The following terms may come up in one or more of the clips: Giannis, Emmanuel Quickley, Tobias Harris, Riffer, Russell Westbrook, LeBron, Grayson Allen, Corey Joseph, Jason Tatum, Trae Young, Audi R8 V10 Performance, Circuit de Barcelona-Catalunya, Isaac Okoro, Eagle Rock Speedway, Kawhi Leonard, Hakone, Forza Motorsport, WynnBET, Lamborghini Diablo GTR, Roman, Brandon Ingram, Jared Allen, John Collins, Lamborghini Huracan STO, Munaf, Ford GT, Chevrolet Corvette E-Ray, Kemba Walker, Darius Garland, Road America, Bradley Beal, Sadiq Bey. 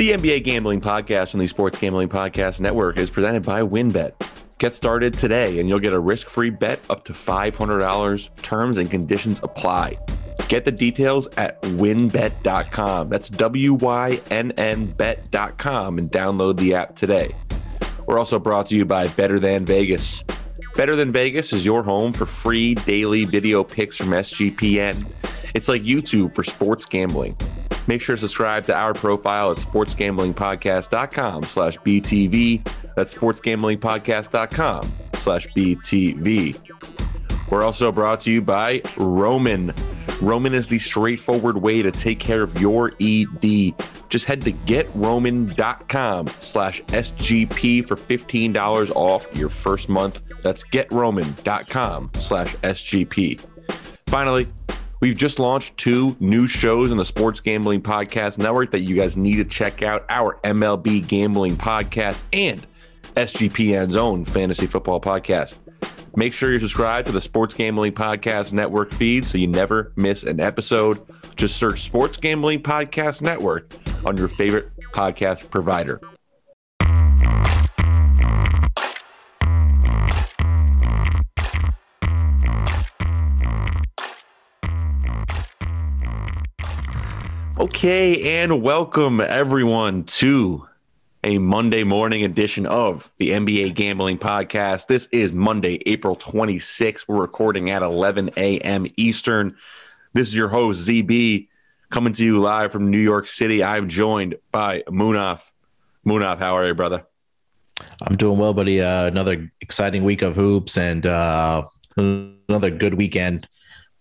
The NBA Gambling Podcast on the Sports Gambling Podcast Network is presented by WynnBET. Get started today and you'll get a risk-free bet up to $500. Terms and conditions apply. Get the details at WynnBET.com. That's WYNNBET.com and download the app today. We're also brought to you by Better Than Vegas. Better Than Vegas is your home for free daily video picks from SGPN. It's like YouTube for sports gambling. Make sure to subscribe to our profile at sportsgamblingpodcast.com/BTV. That's sportsgamblingpodcast.com/BTV. We're also brought to you by Roman. Roman is the straightforward way to take care of your ED. Just head to GetRoman.com/SGP for $15 off your first month. That's GetRoman.com/SGP. Finally, we've just launched two new shows on the Sports Gambling Podcast Network that you guys need to check out. Our MLB Gambling Podcast and SGPN's own Fantasy Football Podcast. Make sure you're subscribed to the Sports Gambling Podcast Network feed so you never miss an episode. Just search Sports Gambling Podcast Network on your favorite podcast provider. Okay, and welcome everyone to a Monday morning edition of the NBA Gambling Podcast. This is Monday, April 26th. We're recording at 11 a.m. Eastern. This is your host, ZB, coming to you live from New York City. I'm joined by Munaf. Munaf, how are you, brother? I'm doing well, buddy. Another exciting week of hoops and another good weekend.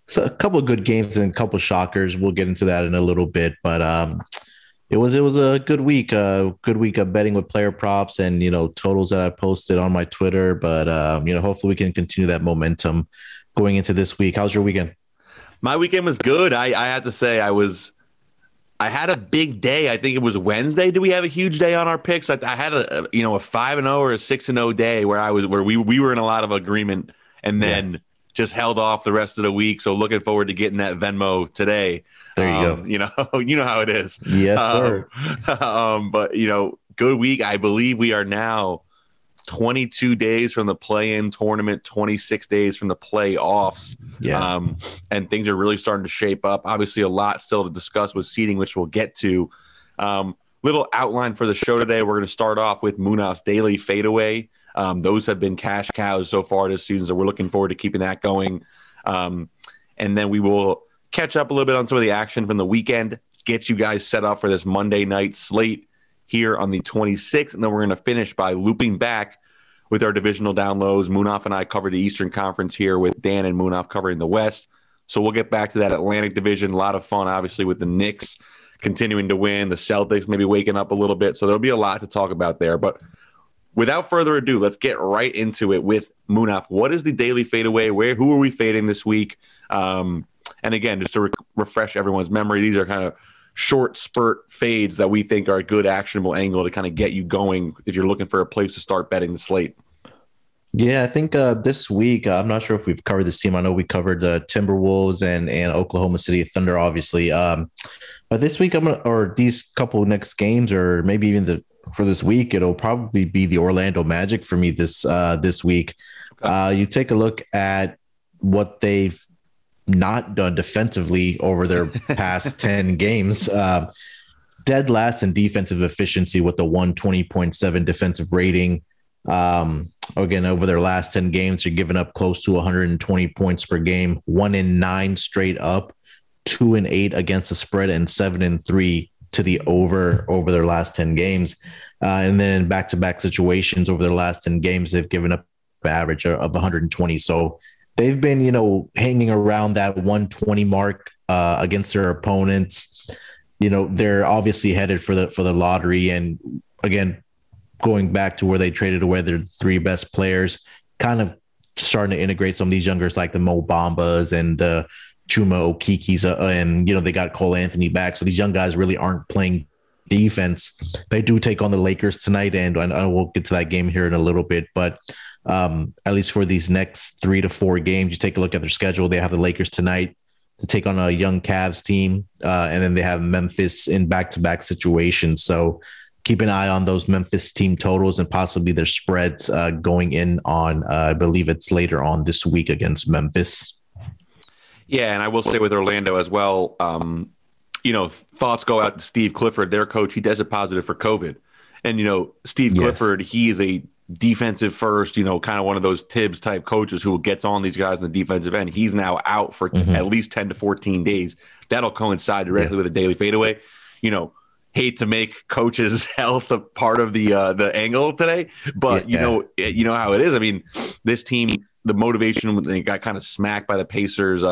So a couple of good games and a couple of shockers. We'll get into that in a little bit, but it was a good week. Good week of betting with player props and totals that I posted on my Twitter. But hopefully we can continue that momentum going into this week. How's your weekend? My weekend was good. I have to say I had a big day. I think it was Wednesday. Did we have a huge day on our picks? I had a 5-0 or a 6-0 day where we were in a lot of agreement, and then. Yeah. Just held off the rest of the week. So looking forward to getting that Venmo today. There you go. You know how it is. Yes, sir. But good week. I believe we are now 22 days from the play-in tournament, 26 days from the playoffs. Yeah. And things are really starting to shape up. Obviously a lot still to discuss with seeding, which we'll get to. Little outline for the show today. We're going to start off with Munaf's Daily Fadeaway. Those have been cash cows so far this season, so we're looking forward to keeping that going. And then we will catch up a little bit on some of the action from the weekend, get you guys set up for this Monday night slate here on the 26th, and then we're going to finish by looping back with our divisional downloads. Munaf and I cover the Eastern Conference here with Dan and Munaf covering the West. So we'll get back to that Atlantic division. A lot of fun, obviously, with the Knicks continuing to win, the Celtics maybe waking up a little bit. So there'll be a lot to talk about there, but without further ado, let's get right into it with Munaf. What is the daily fadeaway? Who are we fading this week? And again, just to refresh everyone's memory, these are kind of short spurt fades that we think are a good actionable angle to kind of get you going if you're looking for a place to start betting the slate. Yeah, I think this week, I'm not sure if we've covered this team. I know we covered the Timberwolves and Oklahoma City Thunder, obviously. But this week, these couple next games, or maybe even for this week, it'll probably be the Orlando Magic for me this week. You take a look at what they've not done defensively over their past 10 games. Dead last in defensive efficiency with a 120.7 defensive rating. Again, over their last 10 games, they're giving up close to 120 points per game, 1-9 straight up, 2-8 against the spread, and 7-3 to the over their last 10 games. And then back-to-back situations over their last 10 games, they've given up an average of 120. So they've been, hanging around that 120 mark against their opponents. They're obviously headed for the lottery. And again, going back to where they traded away their three best players, kind of starting to integrate some of these youngers like the Mo Bambas and the Chuma Okikis, and they got Cole Anthony back, so these young guys really aren't playing defense. They do take on the Lakers tonight, and I will get to that game here in a little bit, but at least for these next 3 to 4 games, you take a look at their schedule. They have the Lakers tonight, to take on a young Cavs team. And then they have Memphis in back-to-back situations. So keep an eye on those Memphis team totals and possibly their spreads going in on, I believe it's later on this week against Memphis. Yeah. And I will say with Orlando as well, you know, thoughts go out to Steve Clifford, their coach. He tested positive for COVID. And, you know, Steve Clifford, he is a defensive first, you know, kind of one of those Tibbs type coaches who gets on these guys in the defensive end. He's now out for at least 10 to 14 days. That'll coincide directly with a daily fadeaway. You know, hate to make coaches' health a part of the angle today, but you know how it is. I mean, this team, the motivation, they got kind of smacked by the Pacers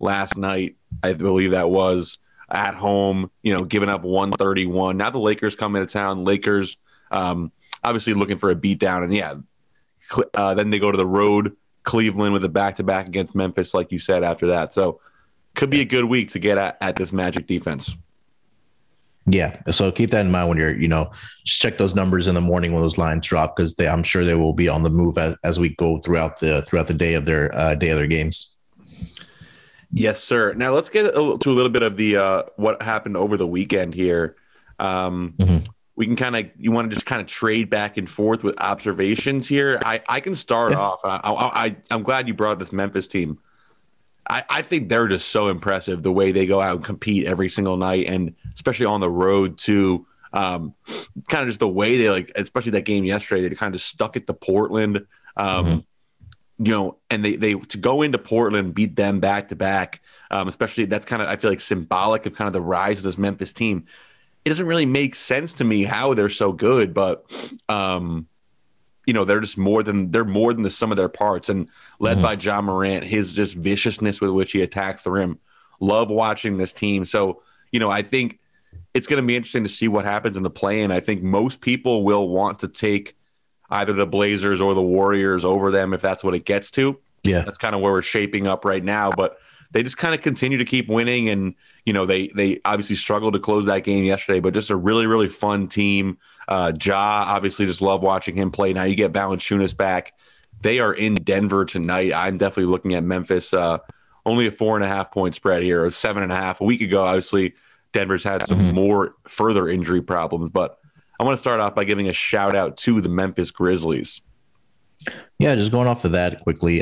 last night. I believe that was at home, you know, giving up 131. Now the Lakers come into town. Lakers obviously looking for a beatdown. And, then they go to the road, Cleveland, with a back-to-back against Memphis, like you said, after that. So could be a good week to get at this Magic defense. Yeah, so keep that in mind when you're, you know, just check those numbers in the morning when those lines drop, because I'm sure they will be on the move as we go throughout the day of their games. Yes, sir. Now let's get to a little bit of the what happened over the weekend here. We can kind of trade back and forth with observations here. I can start off. I'm glad you brought this Memphis team. I think they're just so impressive the way they go out and compete every single night, and especially on the road too. Kind of just the way they, like, especially that game yesterday, they kind of stuck it to Portland, you know, and they to go into Portland, beat them back to back. Especially that's kind of, I feel like, symbolic of kind of the rise of this Memphis team. It doesn't really make sense to me how they're so good, but you know, they're just more than the sum of their parts, and led by Ja Morant, his just viciousness with which he attacks the rim. Love watching this team. So, you know, I think it's going to be interesting to see what happens in the play-in. I think most people will want to take either the Blazers or the Warriors over them if that's what it gets to. Yeah. That's kind of where we're shaping up right now, but they just kind of continue to keep winning. And, you know, they obviously struggled to close that game yesterday, but just a really, really fun team. Ja, obviously, just love watching him play. Now you get Valanchunas back. They are in Denver tonight. I'm definitely looking at Memphis. Only a 4.5 point spread here, or 7.5. A week ago, obviously, Denver's had some more further injury problems. But I want to start off by giving a shout out to the Memphis Grizzlies. Yeah, just going off of that quickly.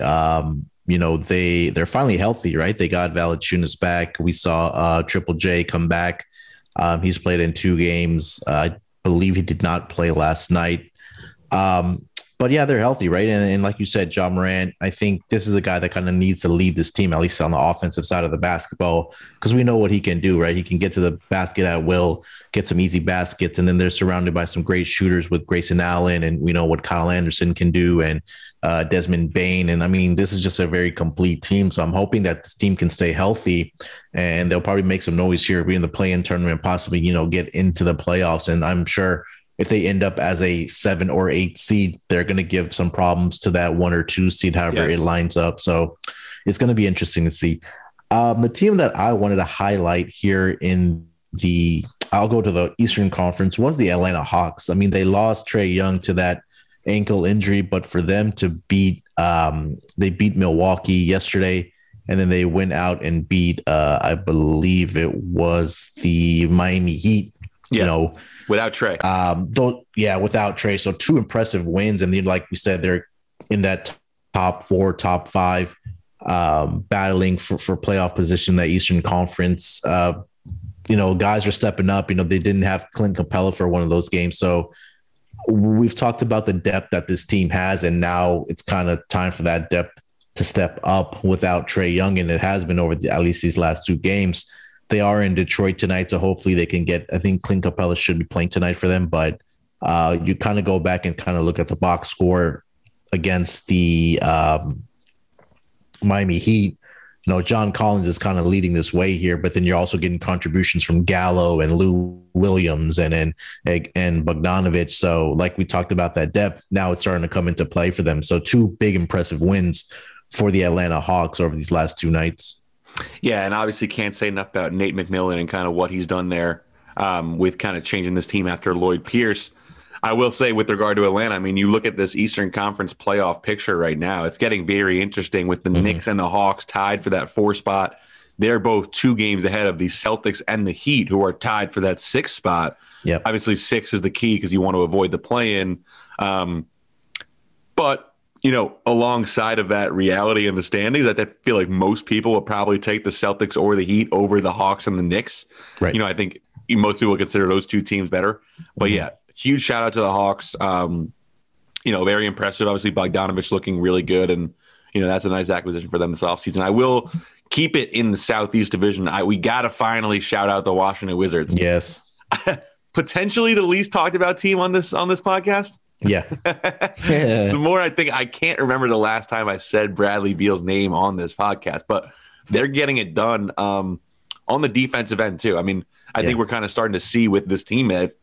You know, they're finally healthy, right? They got Valanchunas back. We saw Triple J come back. He's played in 2 games. I believe he did not play last night. But yeah, they're healthy, right? And like you said, Ja Morant, I think this is a guy that kind of needs to lead this team, at least on the offensive side of the basketball, because we know what he can do, right? He can get to the basket at will, get some easy baskets, and then they're surrounded by some great shooters with Grayson Allen, and we know what Kyle Anderson can do, and Desmond Bain. And I mean, this is just a very complete team. So I'm hoping that this team can stay healthy, and they'll probably make some noise here, be in the play-in tournament, possibly, you know, get into the playoffs. And I'm sure if they end up as a 7 or 8 seed, they're going to give some problems to that 1 or 2 seed, however it lines up. So it's going to be interesting to see. The team that I wanted to highlight here I'll go to the Eastern Conference, was the Atlanta Hawks. I mean, they lost Trae Young to that ankle injury, but for them to beat Milwaukee yesterday, and then they went out and beat, I believe it was the Miami Heat, you know, without Trae. Without Trae. So 2 impressive wins. And then, like we said, they're in that top 4, top 5, battling for playoff position, that Eastern Conference. You know, guys are stepping up. You know, they didn't have Clint Capela for one of those games. So we've talked about the depth that this team has, and now it's kind of time for that depth to step up without Trae Young. And it has been over at least these last 2 games. They are in Detroit tonight, so hopefully they can I think Clint Capela should be playing tonight for them, but you kind of go back and kind of look at the box score against the Miami Heat. You know, John Collins is kind of leading this way here, but then you're also getting contributions from Gallo and Lou Williams and Bogdanovic. So like we talked about, that depth, now it's starting to come into play for them. So 2 big, impressive wins for the Atlanta Hawks over these last 2 nights. Yeah, and obviously can't say enough about Nate McMillan and kind of what he's done there with kind of changing this team after Lloyd Pierce. I will say with regard to Atlanta, I mean, you look at this Eastern Conference playoff picture right now, it's getting very interesting with the Knicks and the Hawks tied for that 4 spot. They're both 2 games ahead of the Celtics and the Heat, who are tied for that 6th spot. Yeah, obviously 6 is the key because you want to avoid the play-in. But, you know, alongside of that reality in the standings, I feel like most people will probably take the Celtics or the Heat over the Hawks and the Knicks. Right. You know, I think most people consider those 2 teams better. But, yeah, huge shout-out to the Hawks. You know, very impressive. Obviously, Bogdanovic looking really good, and, you know, that's a nice acquisition for them this offseason. I will keep it in the Southeast Division. We got to finally shout out the Washington Wizards. Yes. Potentially the least talked about team on this podcast. Yeah. The more I think, I can't remember the last time I said Bradley Beal's name on this podcast, but they're getting it done on the defensive end too. I mean, I think we're kind of starting to see with this team that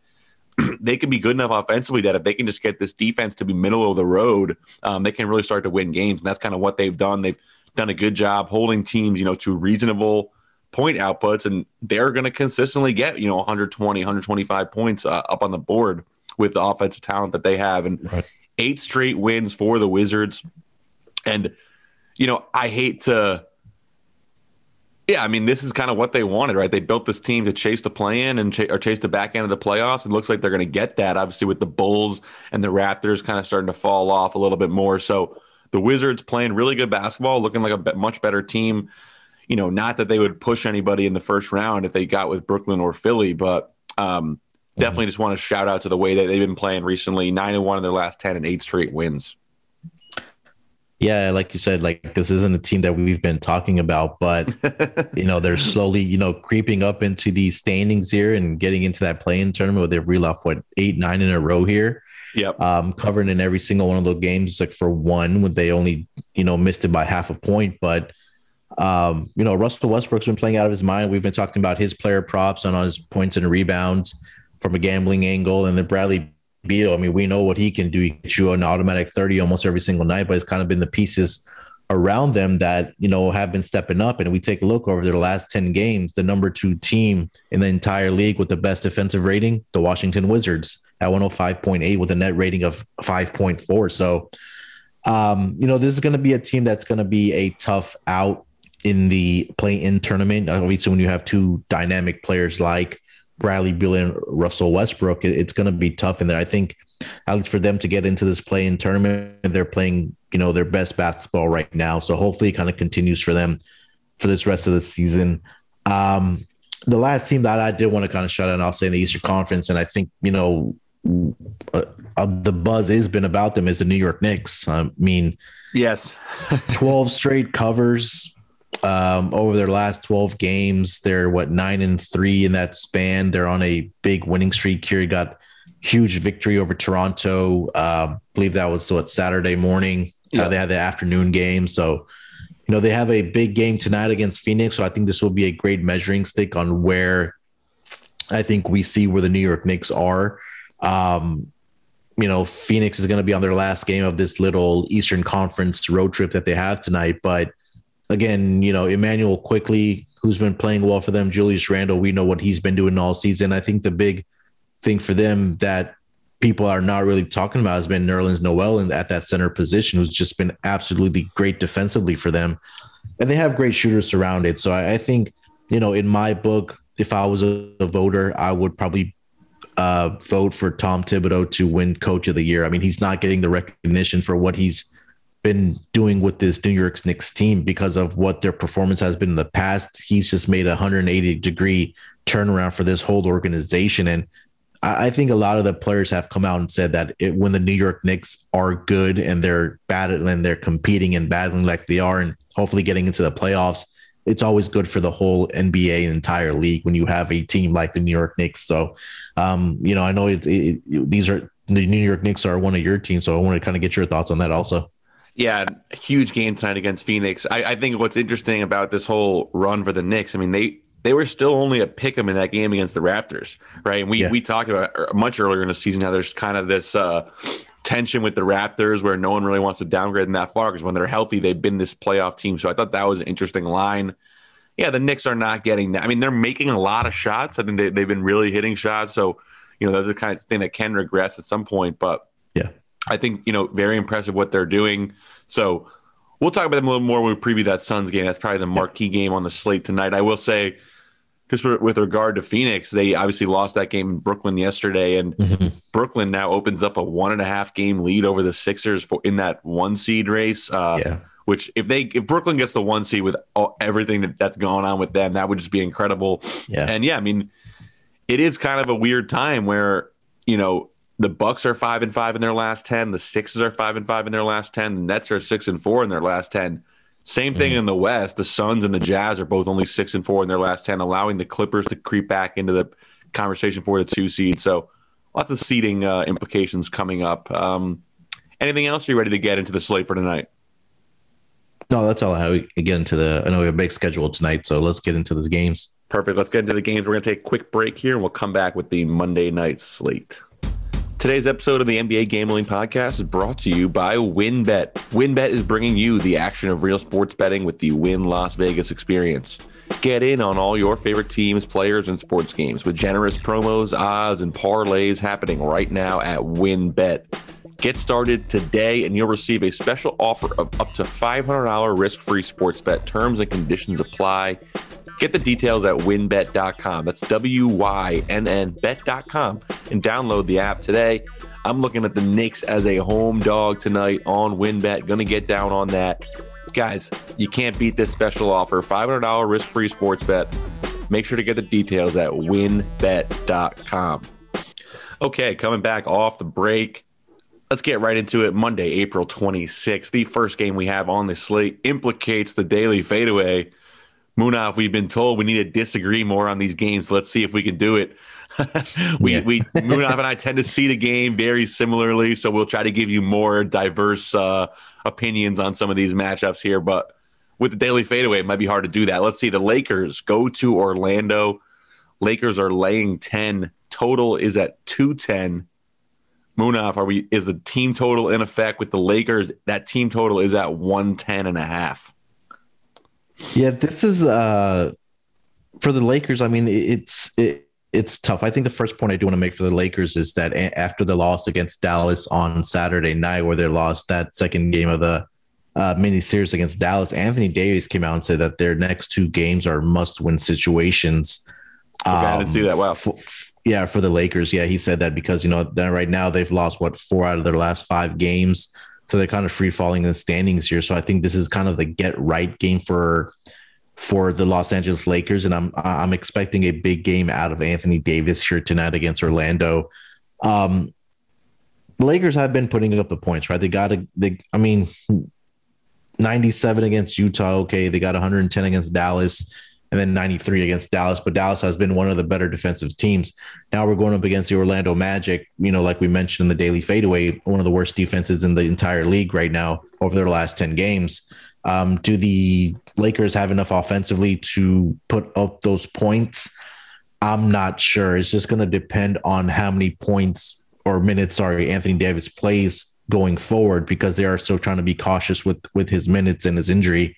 they can be good enough offensively that if they can just get this defense to be middle of the road, they can really start to win games. And that's kind of what they've done. They've done a good job holding teams, you know, to reasonable point outputs, and they're going to consistently get, you know, 120, 125 points up on the board with the offensive talent that they have. And 8 straight wins for the Wizards. And, you know, I hate to... Yeah, I mean, this is kind of what they wanted, right? They built this team to chase the play-in and chase the back end of the playoffs. It looks like they're going to get that, obviously, with the Bulls and the Raptors kind of starting to fall off a little bit more. So the Wizards playing really good basketball, looking like a much better team. You know, not that they would push anybody in the first round if they got with Brooklyn or Philly, but definitely just want to shout out to the way that they've been playing recently, 9-1 in their last 10 and 8 straight wins. Yeah, like you said, like this isn't a team that we've been talking about, but you know, they're slowly, you know, creeping up into the standings here and getting into that play-in tournament where they've reeled off 8, 9 in a row here. Yep. Covering in every single one of those games, like for one when they only, you know, missed it by half a point. But you know, Russell Westbrook's been playing out of his mind. We've been talking about his player props and on his points and rebounds from a gambling angle, and then Bradley Beal, I mean, we know what he can do. He can shoot an automatic 30 almost every single night, but it's kind of been the pieces around them that, you know, have been stepping up. And we take a look over their last 10 games, the number 2 team in the entire league with the best defensive rating, the Washington Wizards at 105.8 with a net rating of 5.4. So, you know, this is going to be a team that's going to be a tough out in the play-in tournament. Obviously, when you have 2 dynamic players like Bradley Beal and Russell Westbrook, it's going to be tough in there. I think at least for them to get into this play-in tournament, they're playing, you know, their best basketball right now. So hopefully it kind of continues for them for this rest of the season. The last team that I did want to kind of shout out, I'll say in the Eastern Conference, and I think, you know, the buzz has been about them is the New York Knicks. I mean, yes, 12 straight covers. Over their last 12 games, they're 9-3 in that span. They're on a big winning streak here. Got huge victory over Toronto. Believe that was Saturday morning. Yeah. They had the afternoon game. So, you know, they have a big game tonight against Phoenix. So I think this will be a great measuring stick on where I think we see where the New York Knicks are. You know, Phoenix is going to be on their last game of this little Eastern Conference road trip that they have tonight, but again, you know, Emmanuel Quickley, who's been playing well for them, Julius Randle, we know what he's been doing all season. I think the big thing for them that people are not really talking about has been Nerlens Noel at that center position, who's just been absolutely great defensively for them. And they have great shooters surrounded. So I think, you know, in my book, if I was a voter, I would probably vote for Tom Thibodeau to win Coach of the Year. I mean, he's not getting the recognition for what he's been doing with this New York Knicks team because of what their performance has been in the past. He's just made a 180-degree turnaround for this whole organization. And I think a lot of the players have come out and said that when the New York Knicks are good and they're battling, they're competing and battling like they are, and hopefully getting into the playoffs, it's always good for the whole NBA and entire league when you have a team like the New York Knicks. So, you know, I know the New York Knicks are one of your teams, so I want to kind of get your thoughts on that also. Yeah, huge game tonight against Phoenix. I think what's interesting about this whole run for the Knicks, I mean, they were still only a pick-em in that game against the Raptors, right? And we talked about much earlier in the season how there's kind of this tension with the Raptors where no one really wants to downgrade them that far because when they're healthy, they've been this playoff team. So I thought that was an interesting line. Yeah, the Knicks are not getting that. I mean, they're making a lot of shots. I think they've been really hitting shots. So, you know, that's the kind of thing that can regress at some point. But I think, you know, very impressive what they're doing. So We'll talk about them a little more when we preview that Suns game. That's probably the marquee game on the slate tonight. I will say, just with regard to Phoenix, they obviously lost that game in Brooklyn yesterday, and Brooklyn now opens up a 1.5 game lead over the Sixers in that 1 seed race. Which if Brooklyn gets the 1 seed with everything that's going on with them, that would just be incredible. Yeah. And yeah, I mean, it is kind of a weird time where, you know, the Bucks are 5-5 in their last 10. The Sixers are 5-5 in their last 10. The Nets are 6-4 in their last 10. Same thing in the West. The Suns and the Jazz are both only 6-4 in their last 10, allowing the Clippers to creep back into the conversation for the 2 seed. So lots of seeding implications coming up. Anything else you're ready to get into the slate for tonight? No, that's all I have. I know we have a big schedule tonight, so let's get into these games. Perfect. Let's get into the games. We're going to take a quick break here, and we'll come back with the Monday night slate. Today's episode of the NBA Gambling Podcast is brought to you by WynnBET. WynnBET is bringing you the action of real sports betting with the Wynn Las Vegas experience. Get in on all your favorite teams, players, and sports games with generous promos, odds, and parlays happening right now at WynnBET. Get started today, and you'll receive a special offer of up to $500 risk-free sports bet. Terms and conditions apply. Get the details at WynnBET.com. That's WYNNBET.com, and download the app today. I'm looking at the Knicks as a home dog tonight on WynnBET. Going to get down on that. Guys, you can't beat this special offer. $500 risk-free sports bet. Make sure to get the details at WynnBET.com. Okay, coming back off the break. Let's get right into it. Monday, April 26th. The first game we have on the slate implicates the daily fadeaway. Munaf, we've been told we need to disagree more on these games. Let's see if we can do it. Munaf and I tend to see the game very similarly, so we'll try to give you more diverse opinions on some of these matchups here. But with the daily fadeaway, it might be hard to do that. Let's see. The Lakers go to Orlando. Lakers are laying 10. Total is at 210. Munaf, is the team total in effect with the Lakers? That team total is at 110.5. Yeah, this is for the Lakers. I mean, it's tough. I think the first point I do want to make for the Lakers is that after the loss against Dallas on Saturday night, where they lost that second game of the mini series against Dallas, Anthony Davis came out and said that their next two games are must-win situations. I didn't see that. Wow. For the Lakers. Yeah, he said that because, you know, right now they've lost, 4 out of their last 5 games. So they're kind of free falling in the standings here. So I think this is kind of the get right game for the Los Angeles Lakers. And I'm expecting a big game out of Anthony Davis here tonight against Orlando. The Lakers have been putting up the points, right? They got 97 against Utah. Okay. They got 110 against Dallas and then 93 against Dallas, but Dallas has been one of the better defensive teams. Now we're going up against the Orlando Magic, you know, like we mentioned in the daily fadeaway, one of the worst defenses in the entire league right now over their last 10 games. Do the Lakers have enough offensively to put up those points? I'm not sure. It's just going to depend on how many points or minutes, Anthony Davis plays going forward, because they are still trying to be cautious with his minutes and his injury.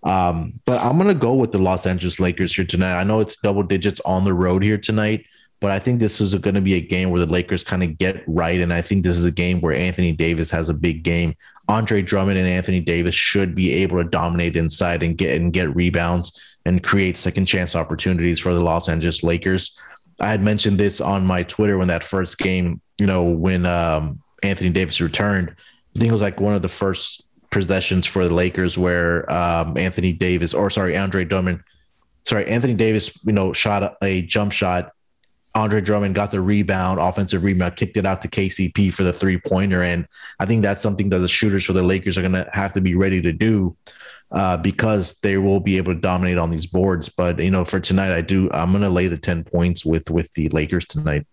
But I'm going to go with the Los Angeles Lakers here tonight. I know it's double digits on the road here tonight, but I think this is going to be a game where the Lakers kind of get right. And I think this is a game where Anthony Davis has a big game. Andre Drummond and Anthony Davis should be able to dominate inside and get rebounds and create second chance opportunities for the Los Angeles Lakers. I had mentioned this on my Twitter when that first game, you know, when Anthony Davis returned, I think it was like one of the first possessions for the Lakers where Anthony Davis, you know, shot a jump shot. Andre Drummond got the rebound, offensive rebound, kicked it out to KCP for the 3-pointer. And I think that's something that the shooters for the Lakers are going to have to be ready to do because they will be able to dominate on these boards. But, you know, for tonight, I'm going to lay the 10 points with the Lakers tonight.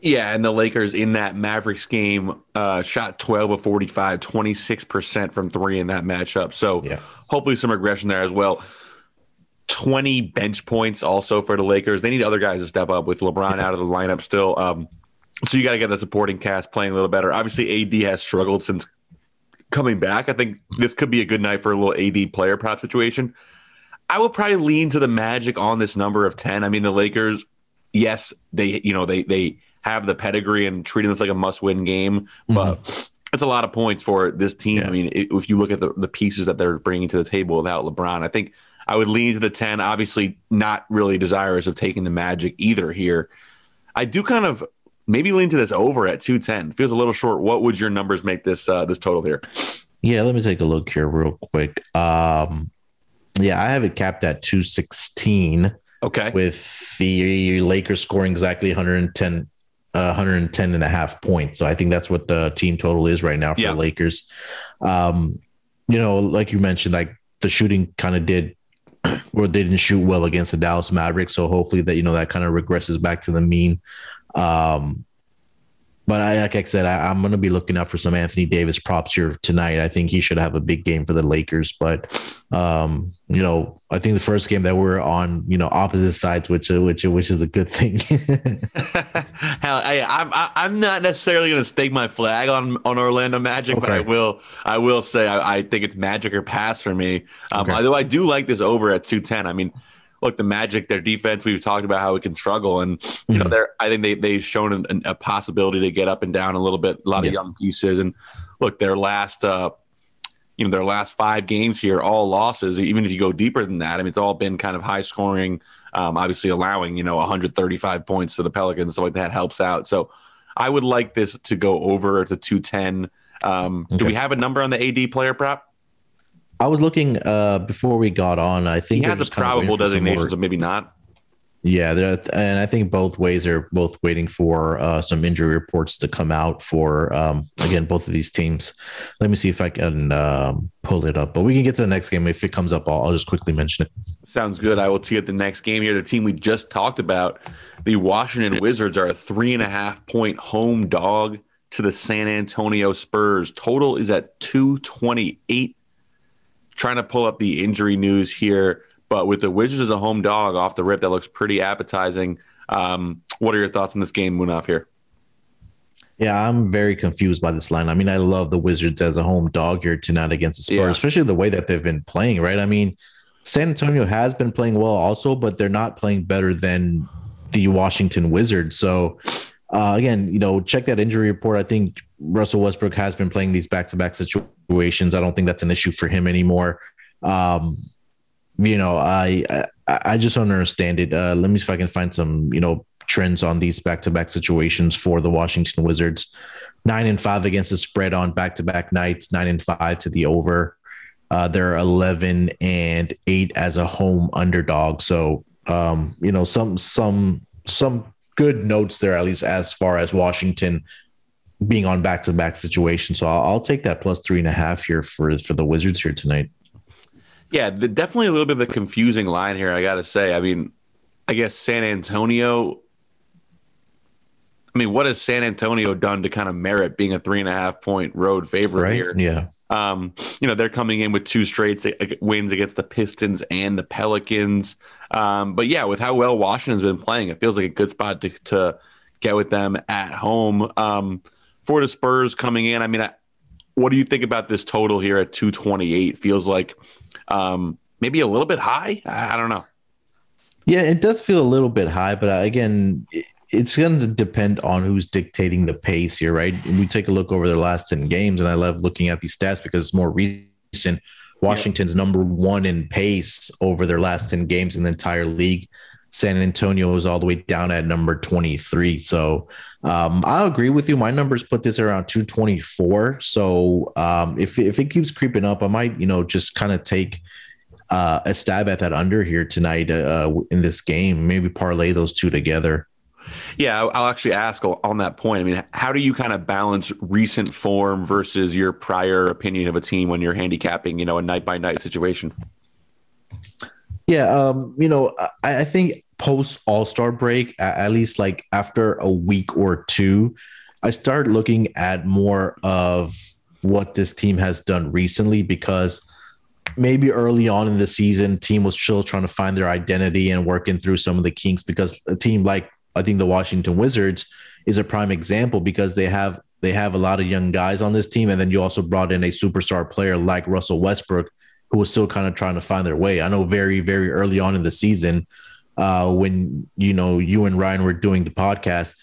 Yeah, and the Lakers in that Mavericks game shot 12 of 45, 26% from three in that matchup. So hopefully some regression there as well. 20 bench points also for the Lakers. They need other guys to step up with LeBron out of the lineup still. So you got to get that supporting cast playing a little better. Obviously, AD has struggled since coming back. I think this could be a good night for a little AD player prop situation. I would probably lean to the Magic on this number of 10. I mean, the Lakers, yes, they have the pedigree and treating this like a must-win game, but that's a lot of points for this team. Yeah. I mean, if you look at the pieces that they're bringing to the table without LeBron, I think I would lean to the 10, obviously not really desirous of taking the Magic either here. I do kind of maybe lean to this over at 210. Feels a little short. What would your numbers make this this total here? Yeah, let me take a look here real quick. Yeah, I have it capped at 216. Okay. With the Lakers scoring exactly 110 and a half points. So I think that's what the team total is right now for the Lakers. You know, like you mentioned, like the shooting kind of didn't shoot well against the Dallas Mavericks. So hopefully that, you know, that kind of regresses back to the mean. But like I said, I'm going to be looking out for some Anthony Davis props here tonight. I think he should have a big game for the Lakers. But, you know, I think the first game that we're on, you know, opposite sides, which is a good thing. Hell, I'm not necessarily going to stake my flag on Orlando Magic, but I will say I think it's Magic or pass for me. Although I do like this over at 210. I mean, look, the Magic, their defense, we've talked about how it can struggle. And, you know, I think they've shown a possibility to get up and down a little bit, a lot of young pieces. And, look, their last five games here, all losses, even if you go deeper than that, I mean, it's all been kind of high scoring, obviously allowing, you know, 135 points to the Pelicans. So that helps out. So I would like this to go over to 210. Do we have a number on the AD player prop? I was looking before we got on. I think he has a probable designation, so maybe not. Yeah, and I think both ways are both waiting for some injury reports to come out for, again, both of these teams. Let me see if I can pull it up. But we can get to the next game. If it comes up, I'll just quickly mention it. Sounds good. I will tee up the next game here. The team we just talked about, the Washington Wizards, are a 3.5-point home dog to the San Antonio Spurs. Total is at 228. Trying to pull up the injury news here, but with the Wizards as a home dog off the rip, that looks pretty appetizing. What are your thoughts on this game, Munaf, here? Yeah, I'm very confused by this line. I mean, I love the Wizards as a home dog here tonight against the Spurs, especially the way that they've been playing, right? I mean, San Antonio has been playing well also, but they're not playing better than the Washington Wizards. So, again, you know, check that injury report. I think Russell Westbrook has been playing these back-to-back situations. I don't think that's an issue for him anymore. You know, I just don't understand it. Let me see if I can find some, you know, trends on these back-to-back situations for the Washington Wizards. 9-5 against the spread on back-to-back nights, 9-5 to the over. They're 11-8 as a home underdog. So, you know, some good notes there, at least as far as Washington being on back-to-back situation. So I'll take that plus 3.5 here for the Wizards here tonight. Yeah, definitely a little bit of a confusing line here, I got to say. I mean, I guess San Antonio, I mean, what has San Antonio done to kind of merit being a 3.5-point road favorite here? Yeah. You know, they're coming in with two straight wins against the Pistons and the Pelicans. But yeah, with how well Washington's been playing, it feels like a good spot to get with them at home. For the Spurs coming in, I mean, what do you think about this total here at 228? Feels like maybe a little bit high. I don't know. Yeah, it does feel a little bit high, but again, it's going to depend on who's dictating the pace here, right? We take a look over their last 10 games, and I love looking at these stats because it's more recent. Washington's number one in pace over their last 10 games in the entire league. San Antonio is all the way down at number 23. So I'll agree with you. My numbers put this around 224. So if it keeps creeping up, I might, you know, just kind of take a stab at that under here tonight in this game, maybe parlay those two together. Yeah, I'll actually ask on that point. I mean, how do you kind of balance recent form versus your prior opinion of a team when you're handicapping, you know, a night by night situation? Yeah, you know, I think post All-Star break, at least like after a week or two, I start looking at more of what this team has done recently, because maybe early on in the season, team was still trying to find their identity and working through some of the kinks, because a team like, I think the Washington Wizards is a prime example, because they have a lot of young guys on this team. And then you also brought in a superstar player like Russell Westbrook, who was still kind of trying to find their way. I know very, very early on in the season, when, you know, you and Ryan were doing the podcast,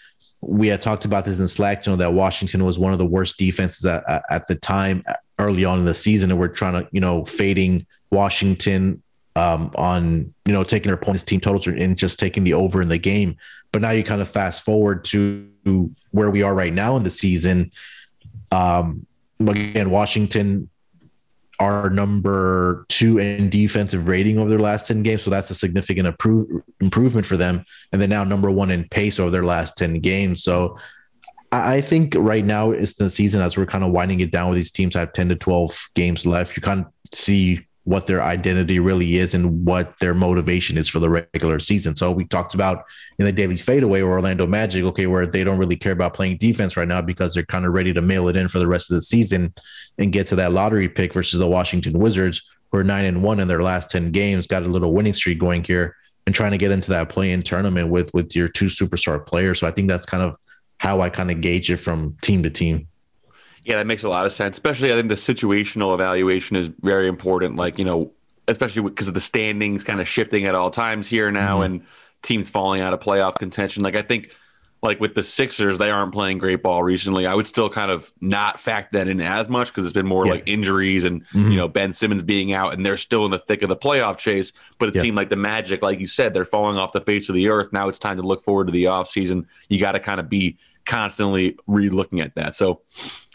we had talked about this in Slack, you know, that Washington was one of the worst defenses at the time early on in the season. And we're trying to, you know, fading Washington on, you know, taking their opponent's team totals and just taking the over in the game. But now you kind of fast forward to where we are right now in the season. Again, Washington are number 2 in defensive rating over their last 10 games. So that's a significant improvement for them. And then now number 1 in pace over their last 10 games. So I think right now it's the season as we're kind of winding it down with these teams have 10 to 12 games left. You kind of see what their identity really is and what their motivation is for the regular season. So we talked about in the Daily Fadeaway or Orlando Magic, okay, where they don't really care about playing defense right now because they're kind of ready to mail it in for the rest of the season and get to that lottery pick versus the Washington Wizards, who are 9-1 in their last 10 games, got a little winning streak going here and trying to get into that play-in tournament with your 2 superstar players. So I think that's kind of how I kind of gauge it from team to team. Yeah, that makes a lot of sense. Especially, I think the situational evaluation is very important. Like, you know, especially because of the standings kind of shifting at all times here now, mm-hmm. and teams falling out of playoff contention. Like, I think, like with the Sixers, they aren't playing great ball recently. I would still kind of not factor that in as much because it's been more like injuries and you know, Ben Simmons being out, and they're still in the thick of the playoff chase. But it seemed like the Magic, like you said, they're falling off the face of the earth. Now it's time to look forward to the offseason. You got to kind of be constantly re-looking at that. So.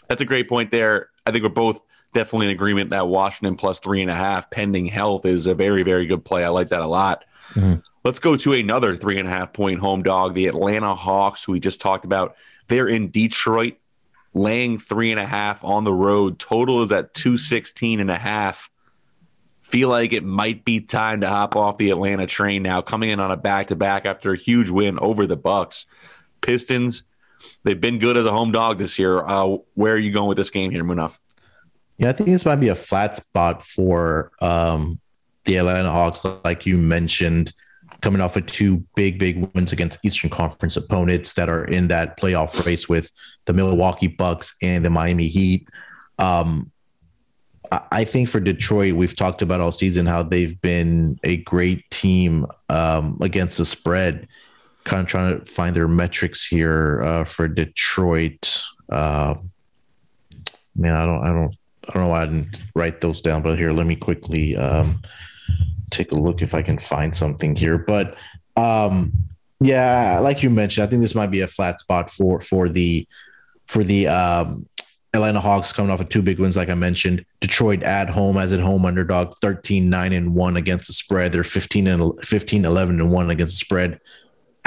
That's a great point there. I think we're both definitely in agreement that Washington plus 3.5 pending health is a very, very good play. I like that a lot. Mm-hmm. Let's go to another 3.5-point home dog, the Atlanta Hawks, who we just talked about. They're in Detroit, laying 3.5 on the road. Total is at 216.5. Feel like it might be time to hop off the Atlanta train now, coming in on a back-to-back after a huge win over the Bucks. Pistons. They've been good as a home dog this year. Where are you going with this game here, Munaf? Yeah, I think this might be a flat spot for the Atlanta Hawks, like you mentioned, coming off of 2 big wins against Eastern Conference opponents that are in that playoff race with the Milwaukee Bucks and the Miami Heat. I think for Detroit, we've talked about all season how they've been a great team against the spread. Kind of trying to find their metrics here for Detroit. Man, I don't know why I didn't write those down, but here, let me quickly take a look if I can find something here. But yeah, like you mentioned, I think this might be a flat spot for the Atlanta Hawks coming off of 2 big wins, like I mentioned. Detroit at home as at home underdog, 13-9-1 against the spread. They're 15-11-1 against the spread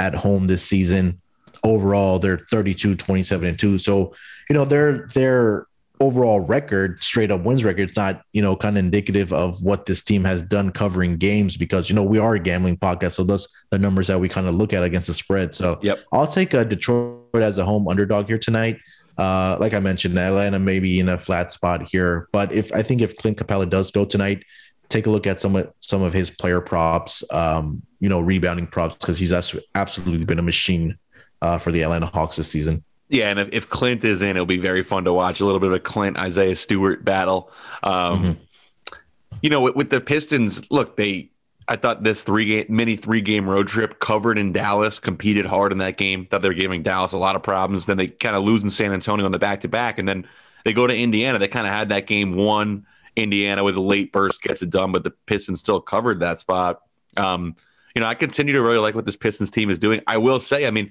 at home this season. Overall, they're 32-27-2. So, you know, their overall record, straight up wins record, is not, you know, kind of indicative of what this team has done covering games because, you know, we are a gambling podcast. So those the numbers that we kind of look at against the spread. So I'll take Detroit as a home underdog here tonight. Like I mentioned, Atlanta may be in a flat spot here, but I think if Clint Capela does go tonight, take a look at some of his player props, you know, rebounding props, because he's absolutely been a machine for the Atlanta Hawks this season. Yeah, and if Clint is in, it'll be very fun to watch. A little bit of a Clint-Isaiah Stewart battle. You know, with the Pistons, look, I thought this mini three-game road trip covered in Dallas, competed hard in that game, thought they were giving Dallas a lot of problems. Then they kind of lose in San Antonio on the back-to-back, and then they go to Indiana. They kind of had that game won. Indiana with a late burst gets it done, but the Pistons still covered that spot. You know, I continue to really like what this Pistons team is doing. I will say, I mean,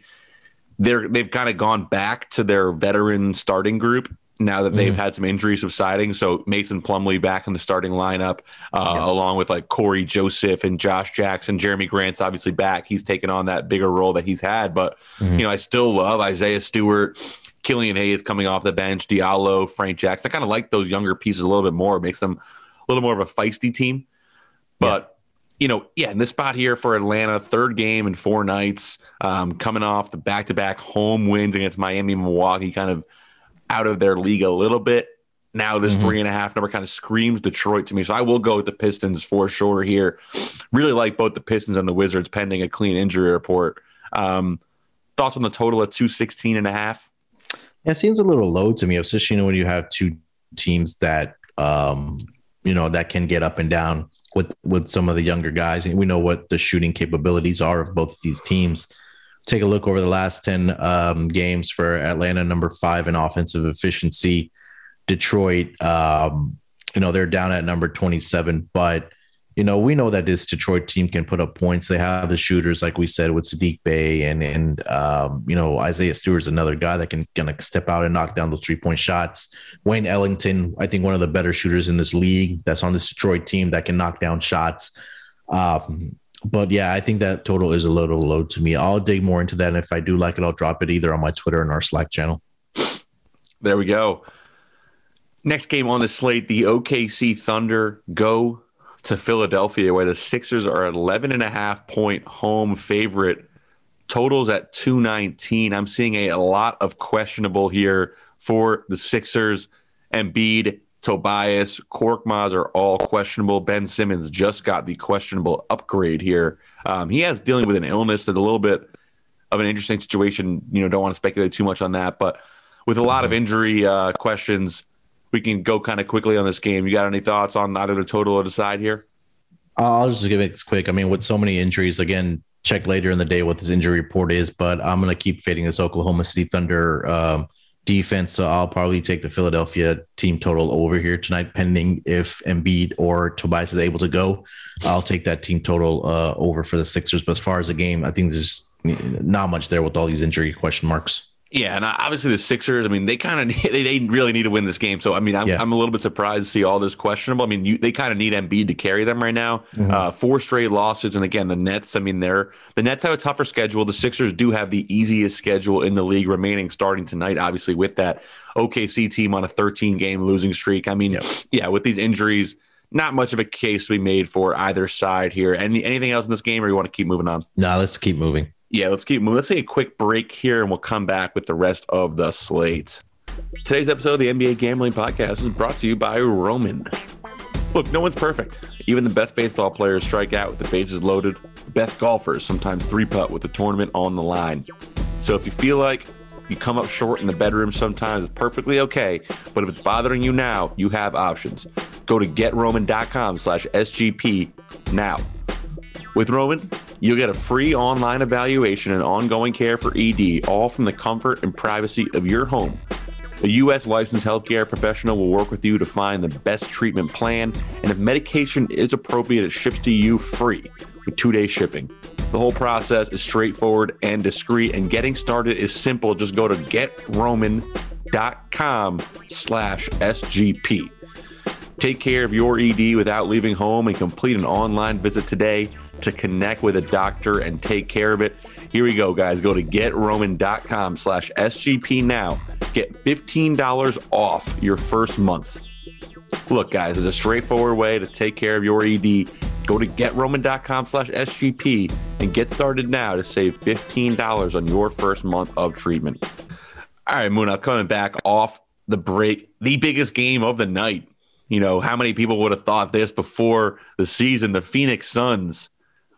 they've kind of gone back to their veteran starting group now that they've had some injuries subsiding. So Mason Plumlee back in the starting lineup, along with like Corey Joseph and Josh Jackson. Jeremy Grant's obviously back. He's taken on that bigger role that he's had. But, you know, I still love Isaiah Stewart, Killian Hayes coming off the bench, Diallo, Frank Jackson. I kind of like those younger pieces a little bit more. It makes them a little more of a feisty team. But, you know, in this spot here for Atlanta, 3rd game in 4 nights, coming off the back-to-back home wins against Miami and Milwaukee, kind of out of their league a little bit. Now this 3.5 number kind of screams Detroit to me. So I will go with the Pistons for sure here. Really like both the Pistons and the Wizards pending a clean injury report. Thoughts on the total at 216.5? It seems a little low to me, especially, you know, when you have 2 teams that, you know, that can get up and down with some of the younger guys. And we know what the shooting capabilities are of both of these teams. take a look over the last 10 games for Atlanta, number 5 in offensive efficiency. Detroit, they're down at number 27, but we know that this Detroit team can put up points. They have the shooters, like we said, with Sadiq Bey and Isaiah Stewart's another guy that can kind of step out and knock down those 3-point shots. Wayne Ellington, I think one of the better shooters in this league that's on this Detroit team that can knock down shots. But yeah, I think that total is a little low to me. I'll dig more into that. And if I do like it, I'll drop it either on my Twitter and our Slack channel. There we go. Next game on the slate, the OKC Thunder go to Philadelphia, where the Sixers are 11.5-point home favorite. Totals at 219. I'm seeing a lot of questionable here for the Sixers. Embiid, Tobias, Korkmaz are all questionable. Ben Simmons just got the questionable upgrade here. He has dealing with an illness that's a little bit of an interesting situation. Don't want to speculate too much on that, but with a lot of injury questions, we can go kind of quickly on this game. You got any thoughts on either the total or the side here? I'll just give it quick. With so many injuries, again, check later in the day what this injury report is, but I'm going to keep fading this Oklahoma City Thunder defense. So I'll probably take the Philadelphia team total over here tonight, pending if Embiid or Tobias is able to go. I'll take that team total over for the Sixers. But as far as the game, I think there's not much there with all these injury question marks. Yeah, and obviously the Sixers, they kind of they really need to win this game. So, I'm a little bit surprised to see all this questionable. They kind of need Embiid to carry them right now. Mm-hmm. 4 straight losses. And again, the Nets, the Nets have a tougher schedule. The Sixers do have the easiest schedule in the league remaining starting tonight, obviously, with that OKC team on a 13-game losing streak. With these injuries, not much of a case we made for either side here. Anything else in this game, or you want to keep moving on? No, let's keep moving. Yeah, let's keep moving. Let's take a quick break here, and we'll come back with the rest of the slate. Today's episode of the NBA Gambling Podcast is brought to you by Roman. Look, no one's perfect. Even the best baseball players strike out with the bases loaded. The best golfers sometimes three-putt with the tournament on the line. So if you feel like you come up short in the bedroom sometimes, it's perfectly okay. But if it's bothering you now, you have options. Go to GetRoman.com/SGP now. With Roman, you'll get a free online evaluation and ongoing care for ED, all from the comfort and privacy of your home. A U.S. licensed healthcare professional will work with you to find the best treatment plan, and if medication is appropriate, it ships to you free with 2-day shipping. The whole process is straightforward and discreet, and getting started is simple. Just go to GetRoman.com/SGP. Take care of your ED without leaving home and complete an online visit today to connect with a doctor and take care of it. Here we go, guys. Go to GetRoman.com/SGP now. Get $15 off your first month. Look, guys, there's a straightforward way to take care of your ED. Go to GetRoman.com/SGP and get started now to save $15 on your first month of treatment. All right, Munaf, coming back off the break, the biggest game of the night. How many people would have thought this before the season? The Phoenix Suns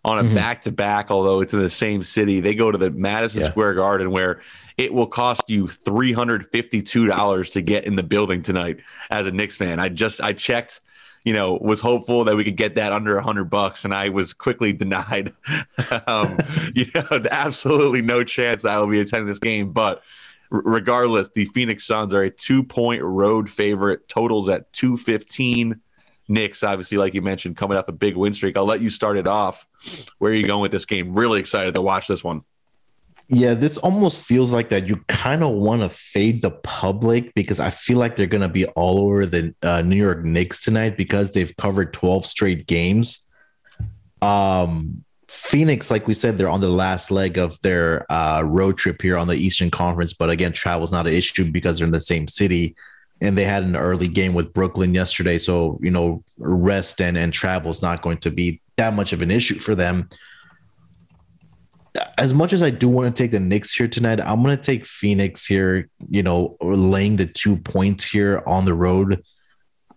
on a back-to-back, although it's in the same city. They go to the Madison Square Garden, where it will cost you $352 to get in the building tonight as a Knicks fan. I checked, was hopeful that we could get that under $100, and I was quickly denied. Absolutely no chance I will be attending this game. But regardless, the Phoenix Suns are a 2-point road favorite. Totals at 215. Knicks, obviously, like you mentioned, coming up a big win streak. I'll let you start it off. Where are you going with this game? Really excited to watch this one. Yeah, this almost feels like that you kind of want to fade the public, because I feel like they're going to be all over the New York Knicks tonight, because they've covered 12 straight games. Phoenix, like we said, they're on the last leg of their road trip here on the Eastern Conference. But again, travel's not an issue because they're in the same city. And they had an early game with Brooklyn yesterday. So, rest and travel is not going to be that much of an issue for them. As much as I do want to take the Knicks here tonight, I'm going to take Phoenix here, laying the 2 points here on the road.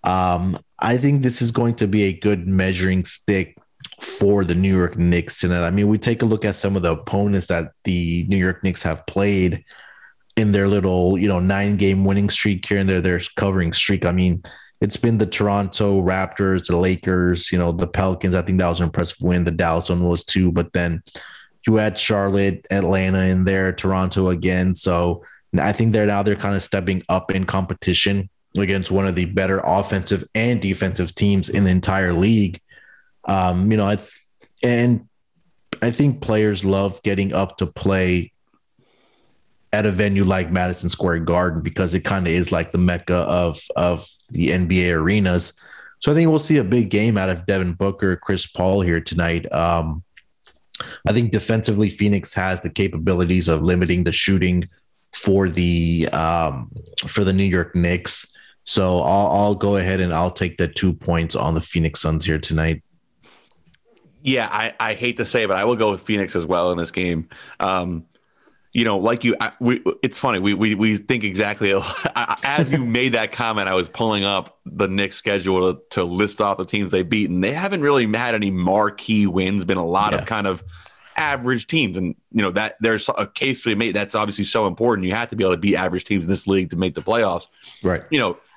I think this is going to be a good measuring stick for the New York Knicks tonight. We take a look at some of the opponents that the New York Knicks have played in their little, 9-game winning streak here and their covering streak. It's been the Toronto Raptors, the Lakers, the Pelicans. I think that was an impressive win. The Dallas one was too, but then You had Charlotte, Atlanta in there, Toronto again. So I think they're kind of stepping up in competition against one of the better offensive and defensive teams in the entire league. I think players love getting up to play at a venue like Madison Square Garden because it kind of is like the mecca of the NBA arenas. So I think we'll see a big game out of Devin Booker, Chris Paul here tonight. I think defensively, Phoenix has the capabilities of limiting the shooting for the New York Knicks. So I'll go ahead and I'll take the 2 points on the Phoenix Suns here tonight. Yeah, I hate to say it, but I will go with Phoenix as well in this game. It's funny. We think exactly as you made that comment. I was pulling up the Knicks schedule to list off the teams they beat, and they haven't really had any marquee wins. Been a lot of kind of average teams, and that there's a case to be made. That's obviously so important. You have to be able to beat average teams in this league to make the playoffs. Right.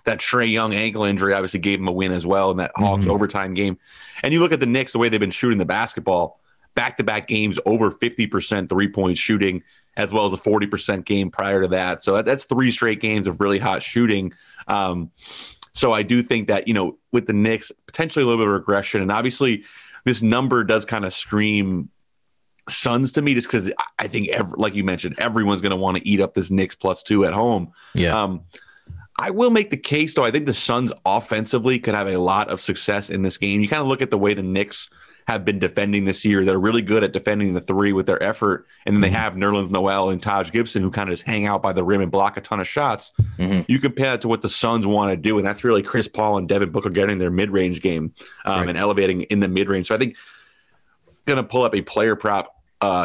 That Trae Young ankle injury obviously gave him a win as well in that Hawks overtime game. And you look at the Knicks, the way they've been shooting the basketball, back-to-back games over 50% three-point shooting, as well as a 40% game prior to that. So that's three straight games of really hot shooting. So I do think that, with the Knicks, potentially a little bit of regression. And obviously this number does kind of scream Suns to me, just because I think, like you mentioned, everyone's going to want to eat up this Knicks +2 at home. Yeah. I will make the case, though. I think the Suns offensively could have a lot of success in this game. You kind of look at the way the Knicks have been defending this year. They're really good at defending the three with their effort. And then they have Nerlens Noel and Taj Gibson, who kind of just hang out by the rim and block a ton of shots. You compare that to what the Suns want to do, and that's really Chris Paul and Devin Booker getting their mid-range game and elevating in the mid-range. So I think I'm going to pull up a player prop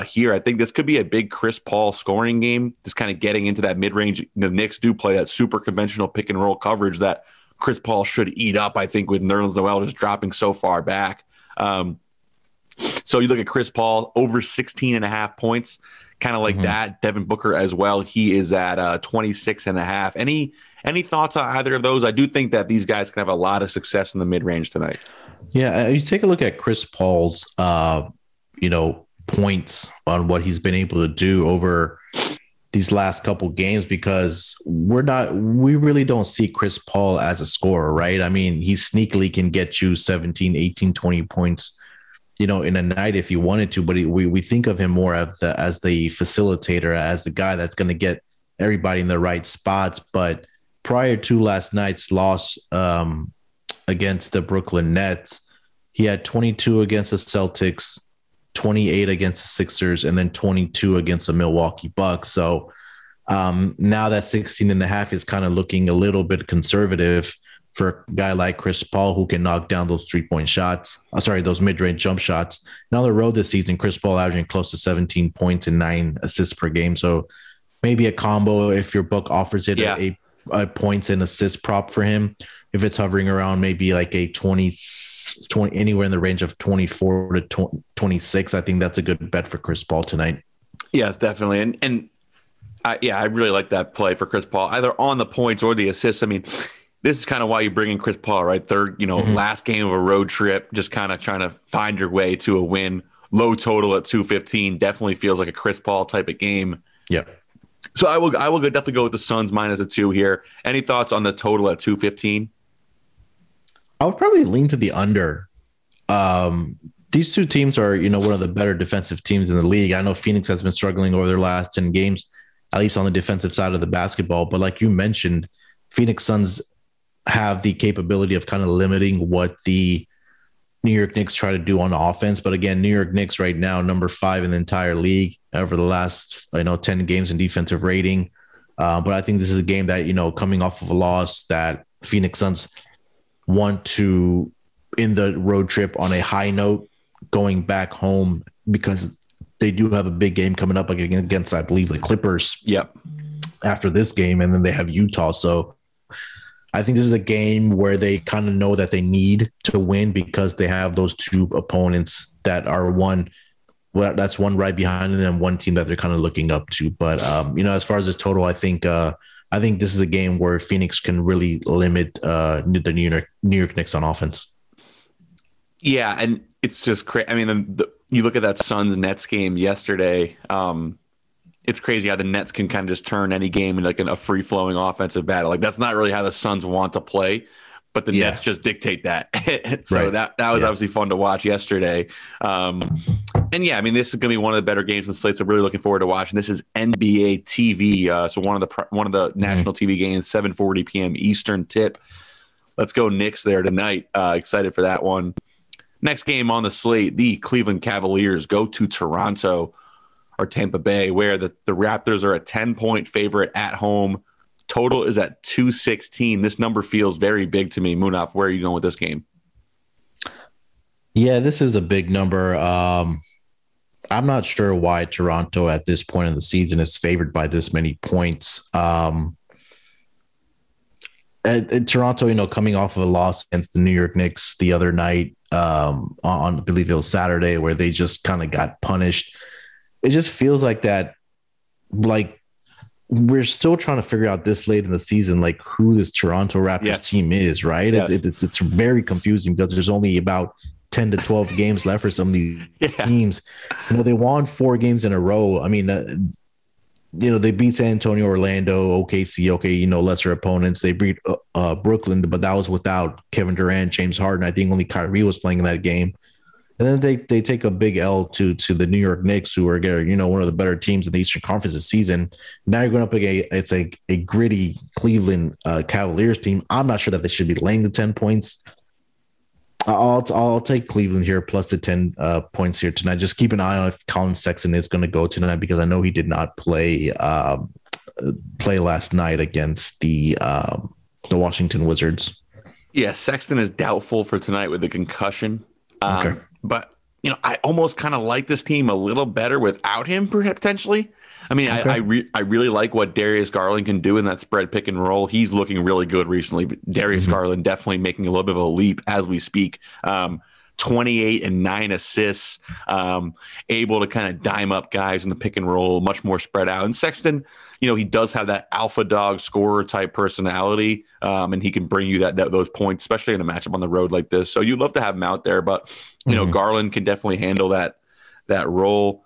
here. I think this could be a big Chris Paul scoring game, just kind of getting into that mid-range. The Knicks do play that super conventional pick and roll coverage that Chris Paul should eat up, I think, with Nerlens Noel just dropping so far back. So you look at Chris Paul, over 16.5 points, kind of like that. Devin Booker as well. He is at 26.5. Any thoughts on either of those? I do think that these guys can have a lot of success in the mid-range tonight. Yeah, you take a look at Chris Paul's, points on what he's been able to do over these last couple games, because we really don't see Chris Paul as a scorer, right? I mean, he sneakily can get you 17, 18, 20 points, in a night if he wanted to, but we think of him more as the facilitator, as the guy that's going to get everybody in the right spots. But prior to last night's loss against the Brooklyn Nets, he had 22 against the Celtics, 28 against the Sixers, and then 22 against the Milwaukee Bucks. So now that 16.5 is kind of looking a little bit conservative for a guy like Chris Paul, who can knock down those three-point shots. Those mid-range jump shots. Now on the road this season, Chris Paul averaging close to 17 points and 9 assists per game. So maybe a combo if your book offers it, a points and assist prop for him. If it's hovering around maybe like a 20 anywhere in the range of 24 to 26, I think that's a good bet for Chris Paul tonight. Yes, definitely. And I really like that play for Chris Paul, either on the points or the assists. I mean, this is kind of why you bring in Chris Paul, right? Third, last game of a road trip, just kind of trying to find your way to a win. Low total at 215 definitely feels like a Chris Paul type of game. Yeah. So I will definitely go with the Suns minus a 2 here. Any thoughts on the total at 215? I would probably lean to the under. These two teams are, one of the better defensive teams in the league. I know Phoenix has been struggling over their last 10 games, at least on the defensive side of the basketball. But like you mentioned, Phoenix Suns have the capability of kind of limiting what the New York Knicks try to do on offense. But again, New York Knicks right now, number 5 in the entire league over the last, 10 games in defensive rating. But I think this is a game that, coming off of a loss, that Phoenix Suns want to end the road trip on a high note going back home, because they do have a big game coming up against, I believe, the Clippers. Yep. After this game. And then they have Utah. So I think this is a game where they kind of know that they need to win, because they have those two opponents that are one right behind them, one team that they're kind of looking up to. But as far as this total, I think this is a game where Phoenix can really limit the New York Knicks on offense. Yeah, and it's just crazy. I mean, the you look at that Suns-Nets game yesterday, it's crazy how the Nets can kind of just turn any game into like a free-flowing offensive battle. Like, that's not really how the Suns want to play, but the Nets just dictate that. So right. that was obviously fun to watch yesterday. And yeah, I mean, this is going to be one of the better games in the slates. I'm really looking forward to watching. This is NBA TV, so one of the national TV games, 7:40 p.m. Eastern tip. Let's go Knicks there tonight. Excited for that one. Next game on the slate, the Cleveland Cavaliers go to Toronto or Tampa Bay, where the Raptors are a 10-point favorite at home. Total is at 216. This number feels very big to me. Munaf, where are you going with this game? Yeah, this is a big number. I'm not sure why Toronto at this point in the season is favored by this many points. Toronto, you know, coming off of a loss against the New York Knicks the other night on, I believe it was Saturday, where they just kind of got punished. It just feels like that, like we're still trying to figure out this late in the season, like who this Toronto Raptors team is, right? Yes. It's very confusing because there's only about 10 to 12 games left for some of these teams. You know, they won 4 games in a row. I mean, you know, they beat San Antonio, Orlando, OKC, you know, lesser opponents. They beat Brooklyn, but that was without Kevin Durant, James Harden. I think only Kyrie was playing in that game. And then they take a big L to the New York Knicks, who are, you know, one of the better teams in the Eastern Conference this season. Now you're going up against a gritty Cleveland Cavaliers team. I'm not sure that they should be laying the 10 points. I'll take Cleveland here plus the 10 points here tonight. Just keep an eye on if Colin Sexton is going to go tonight, because I know he did not play last night against the Washington Wizards. Yeah, Sexton is doubtful for tonight with the concussion. Okay. But, you know, I almost kind of like this team a little better without him potentially. I mean, okay. I really like what Darius Garland can do in that spread pick and roll. He's looking really good recently. But Darius Garland definitely making a little bit of a leap as we speak. 28 and 9 assists, able to kind of dime up guys in the pick and roll, much more spread out. And Sexton, you know, he does have that alpha dog scorer type personality, and he can bring you those points, especially in a matchup on the road like this. So you'd love to have him out there, but, you know, Garland can definitely handle that role.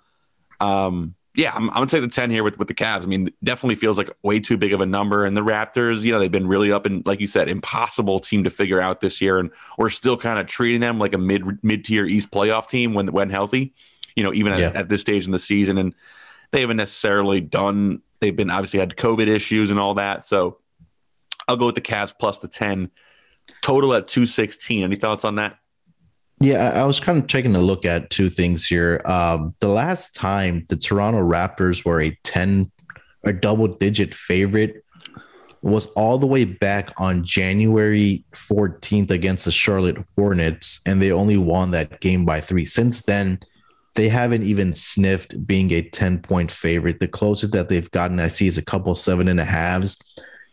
Yeah, I'm going to take the 10 here with the Cavs. I mean, definitely feels like way too big of a number. And the Raptors, you know, they've been really up and, like you said, impossible team to figure out this year. And we're still kind of treating them like a mid-tier East playoff team when healthy, you know, even at this stage in the season. And they haven't necessarily done – they've been obviously had COVID issues and all that. So I'll go with the Cavs plus the 10. Total at 216. Any thoughts on that? Yeah, I was kind of taking a look at two things here. The last time the Toronto Raptors were a double-digit favorite was all the way back on January 14th against the Charlotte Hornets, and they only won that game by 3. Since then, they haven't even sniffed being a 10-point favorite. The closest that they've gotten, I see, is a couple 7.5s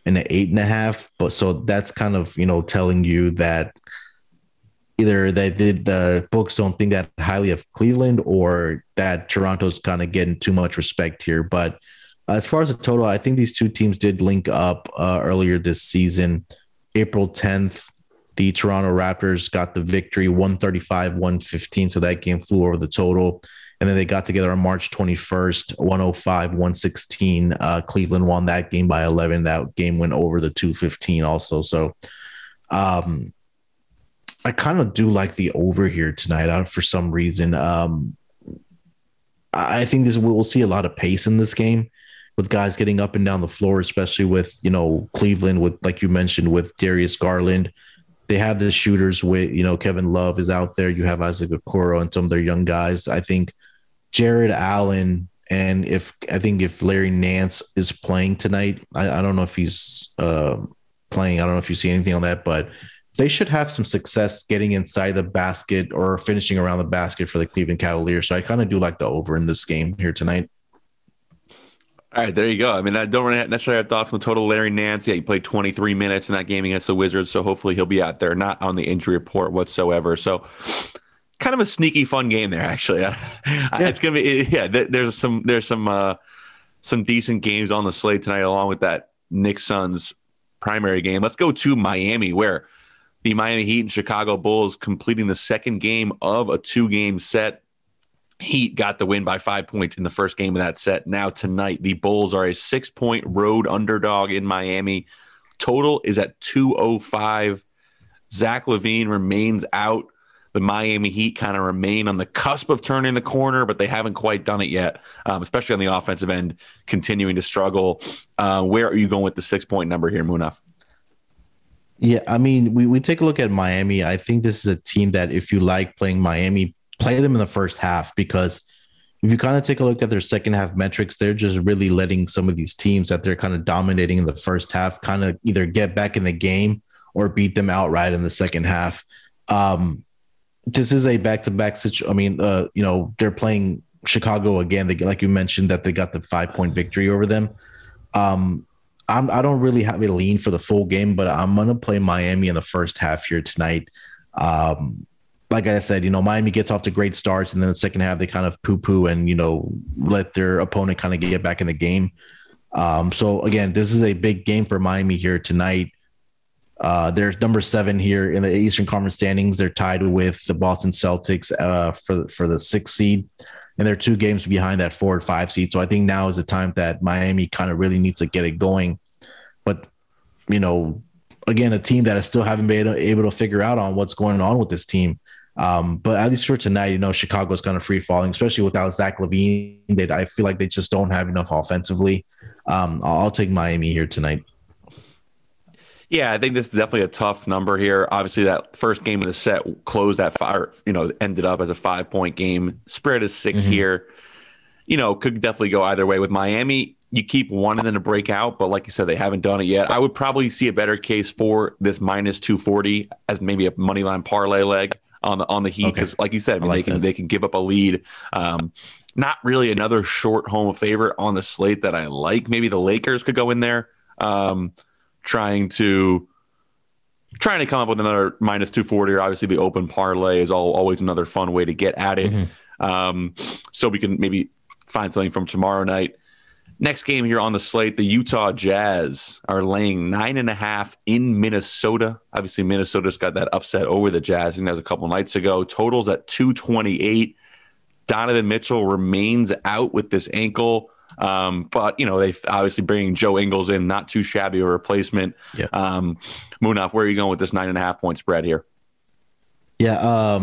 and an 8.5. But so that's kind of, you know, telling you that either the books don't think that highly of Cleveland, or that Toronto's kind of getting too much respect here. But as far as the total, I think these two teams did link up earlier this season. April 10th, the Toronto Raptors got the victory 135-115. So that game flew over the total. And then they got together on March 21st, 105-116. Cleveland won that game by 11. That game went over the 215 also. So, I kind of do like the over here tonight for some reason. I think we'll see a lot of pace in this game with guys getting up and down the floor, especially with, you know, Cleveland with, like you mentioned, with Darius Garland. They have the shooters with, you know, Kevin Love is out there. You have Isaac Okoro and some of their young guys. I think Jared Allen, and if Larry Nance is playing tonight, I don't know if he's playing. I don't know if you see anything on that, but they should have some success getting inside the basket or finishing around the basket for the Cleveland Cavaliers. So I kind of do like the over in this game here tonight. All right, there you go. I mean, I don't necessarily have thoughts on the total. Larry Nance, yeah, he played 23 minutes in that game against the Wizards, so hopefully he'll be out there, not on the injury report whatsoever. So kind of a sneaky fun game there, actually. It's going to be – yeah, there's some decent games on the slate tonight along with that Knicks-Suns primary game. Let's go to Miami, where – the Miami Heat and Chicago Bulls completing the second game of a 2-game set. Heat got the win by 5 points in the first game of that set. Now tonight, the Bulls are a 6-point road underdog in Miami. Total is at 205. Zach LaVine remains out. The Miami Heat kind of remain on the cusp of turning the corner, but they haven't quite done it yet, especially on the offensive end, continuing to struggle. Where are you going with the 6-point number here, Munaf? Yeah, I mean, we take a look at Miami. I think this is a team that if you like playing Miami, play them in the first half, because if you kind of take a look at their second half metrics, they're just really letting some of these teams that they're kind of dominating in the first half kind of either get back in the game or beat them outright in the second half. This is a back-to-back situation. I mean, they're playing Chicago again. They, like you mentioned, that they got the 5-point victory over them. I don't really have a lean for the full game, but I'm going to play Miami in the first half here tonight. Like I said, Miami gets off to great starts, and then the second half they kind of poo-poo and, let their opponent kind of get back in the game. So, again, this is a big game for Miami here tonight. They're number 7 here in the Eastern Conference standings. They're tied with the Boston Celtics for the 6th seed, and they're 2 games behind that 4 and 5 seed. So I think now is the time that Miami kind of really needs to get it going. But, again, a team that I still haven't been able to figure out on what's going on with this team. But at least for tonight, Chicago's kind of free falling, especially without Zach LaVine. I feel like they just don't have enough offensively. I'll take Miami here tonight. Yeah, I think this is definitely a tough number here. Obviously, that first game of the set closed that fire, ended up as a 5-point game. Spread is 6 here. Could definitely go either way with Miami. You keep wanting them to break out, but like you said, they haven't done it yet. I would probably see a better case for this minus 240 as maybe a money line parlay leg on the Heat, because like you said, they can give up a lead. Not really another short home favorite on the slate that I like. Maybe the Lakers could go in there. Trying to come up with another minus 240, or obviously the open parlay is always another fun way to get at it. So we can maybe find something from tomorrow night. Next game here on the slate, the Utah Jazz are laying 9.5 in Minnesota. Obviously, Minnesota's got that upset over the Jazz. I think that was a couple nights ago. Totals at 228. Donovan Mitchell remains out with this ankle. But they obviously bring Joe Ingles in, not too shabby a replacement. Yeah. Munaf, where are you going with this 9.5 point spread here? Yeah.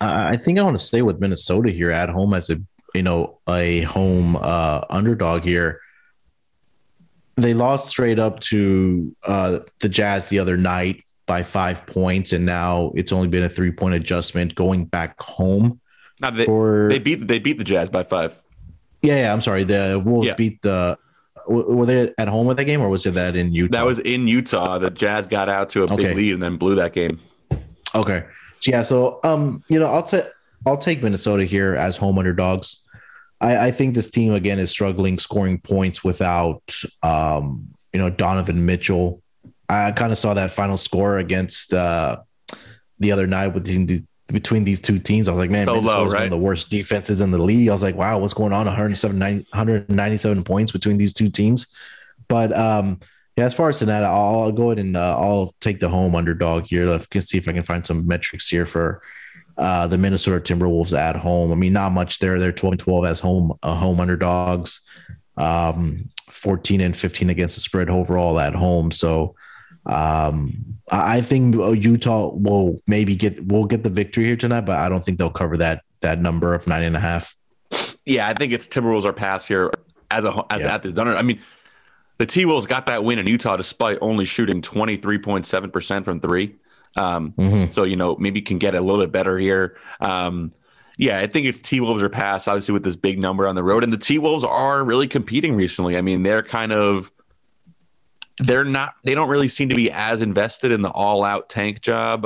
I think I want to stay with Minnesota here at home as a home, underdog here. They lost straight up to, the Jazz the other night by 5 points. And now it's only been a 3-point adjustment going back home. They beat the Jazz by 5. Yeah, I'm sorry. The Wolves beat the. Were they at home with that game, or was it that in Utah? That was in Utah. The Jazz got out to a big lead and then blew that game. Okay. Yeah. So, I'll take Minnesota here as home underdogs. I think this team again is struggling scoring points without, Donovan Mitchell. I kind of saw that final score against the other night between these two teams. I was like, man, so Minnesota's low, right? One of the worst defenses in the league. I was like, wow, what's going on? 197 points between these two teams. But as far as that, I'll go ahead and I'll take the home underdog here. Let's see if I can find some metrics here for the Minnesota Timberwolves at home. I mean, not much there. They're 12-12 as home underdogs, 14-15 against the spread overall at home. So I think Utah will maybe get the victory here tonight, but I don't think they'll cover that number of 9.5. Yeah, I think it's Timberwolves are past here as they've done it. I mean, the T-Wolves got that win in Utah despite only shooting 23.7% from three. So maybe can get a little bit better here. Yeah, I think it's T-Wolves are past, obviously, with this big number on the road, and the T-Wolves are really competing recently. I mean, they're kind of. They don't really seem to be as invested in the all-out tank job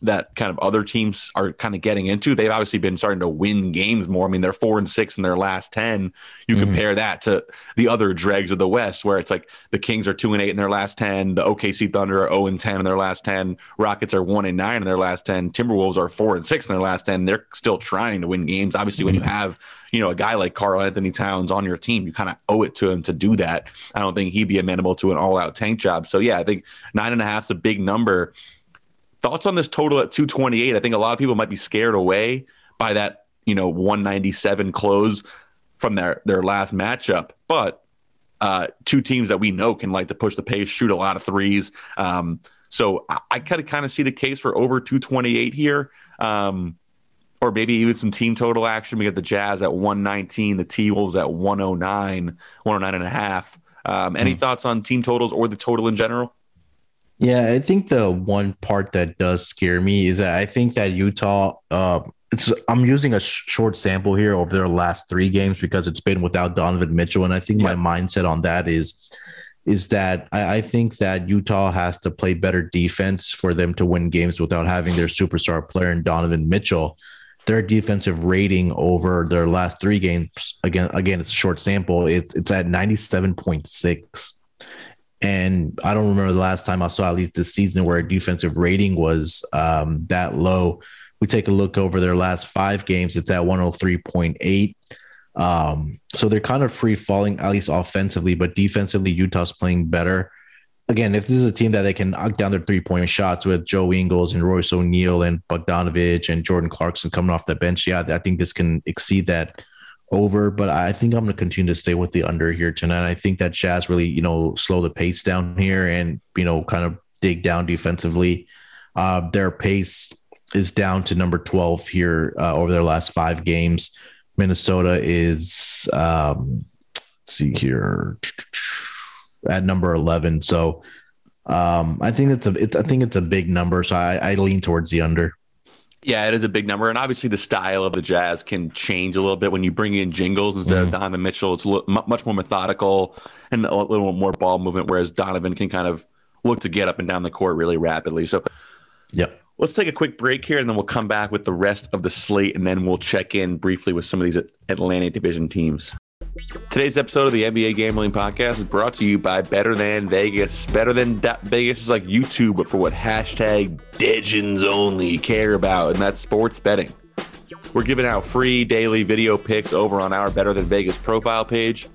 that kind of other teams are kind of getting into. They've obviously been starting to win games more. I mean, they're 4-6 in their last 10. You compare that to the other dregs of the West, where it's like the Kings are 2-8 in their last 10. The OKC Thunder are 0-10 in their last 10. Rockets are 1-9 in their last 10. Timberwolves are 4-6 in their last 10. They're still trying to win games. Obviously, when you have a guy like Karl Anthony Towns on your team, you kind of owe it to him to do that. I don't think he'd be amenable to an all-out tank job. So, yeah, I think 9.5 is a big number. Thoughts on this total at 228? I think a lot of people might be scared away, by that, 197 close from their last matchup. But two teams that we know can like to push the pace, shoot a lot of threes. So I kind of see the case for over 228 here, or maybe even some team total action. We got the Jazz at 119, the T-Wolves at 109.5. Any thoughts on team totals or the total in general? Yeah, I think the one part that does scare me is that I think that Utah, I'm using a short sample here over their last three games because it's been without Donovan Mitchell. And I think my mindset on that is that I think that Utah has to play better defense for them to win games without having their superstar player in Donovan Mitchell. Their defensive rating over their last three games, again, it's a short sample, it's at 97.6. And I don't remember the last time I saw, at least this season, where a defensive rating was that low. We take a look over their last five games, it's at 103.8. So they're kind of free falling, at least offensively, but defensively, Utah's playing better. Again, if this is a team that they can knock down their three-point shots with Joe Ingles and Royce O'Neal and Bogdanovic and Jordan Clarkson coming off the bench, yeah, I think this can exceed that over, but I think I'm going to continue to stay with the under here tonight. I think that Jazz really, slow the pace down here and, kind of dig down defensively. Their pace is down to number 12 here over their last five games. Minnesota is, let's see here, at number 11. So I think it's a big number. So I lean towards the under. Yeah, it is a big number. And obviously the style of the Jazz can change a little bit when you bring in Jingles instead of Donovan Mitchell. It's much more methodical and a little more ball movement, whereas Donovan can kind of look to get up and down the court really rapidly. So let's take a quick break here, and then we'll come back with the rest of the slate, and then we'll check in briefly with some of these Atlantic Division teams. Today's episode of the NBA Gambling Podcast is brought to you by Better Than Vegas. Better Than Vegas is like YouTube, but for what hashtag Digens only care about, and that's sports betting. We're giving out free daily video picks over on our Better Than Vegas profile page.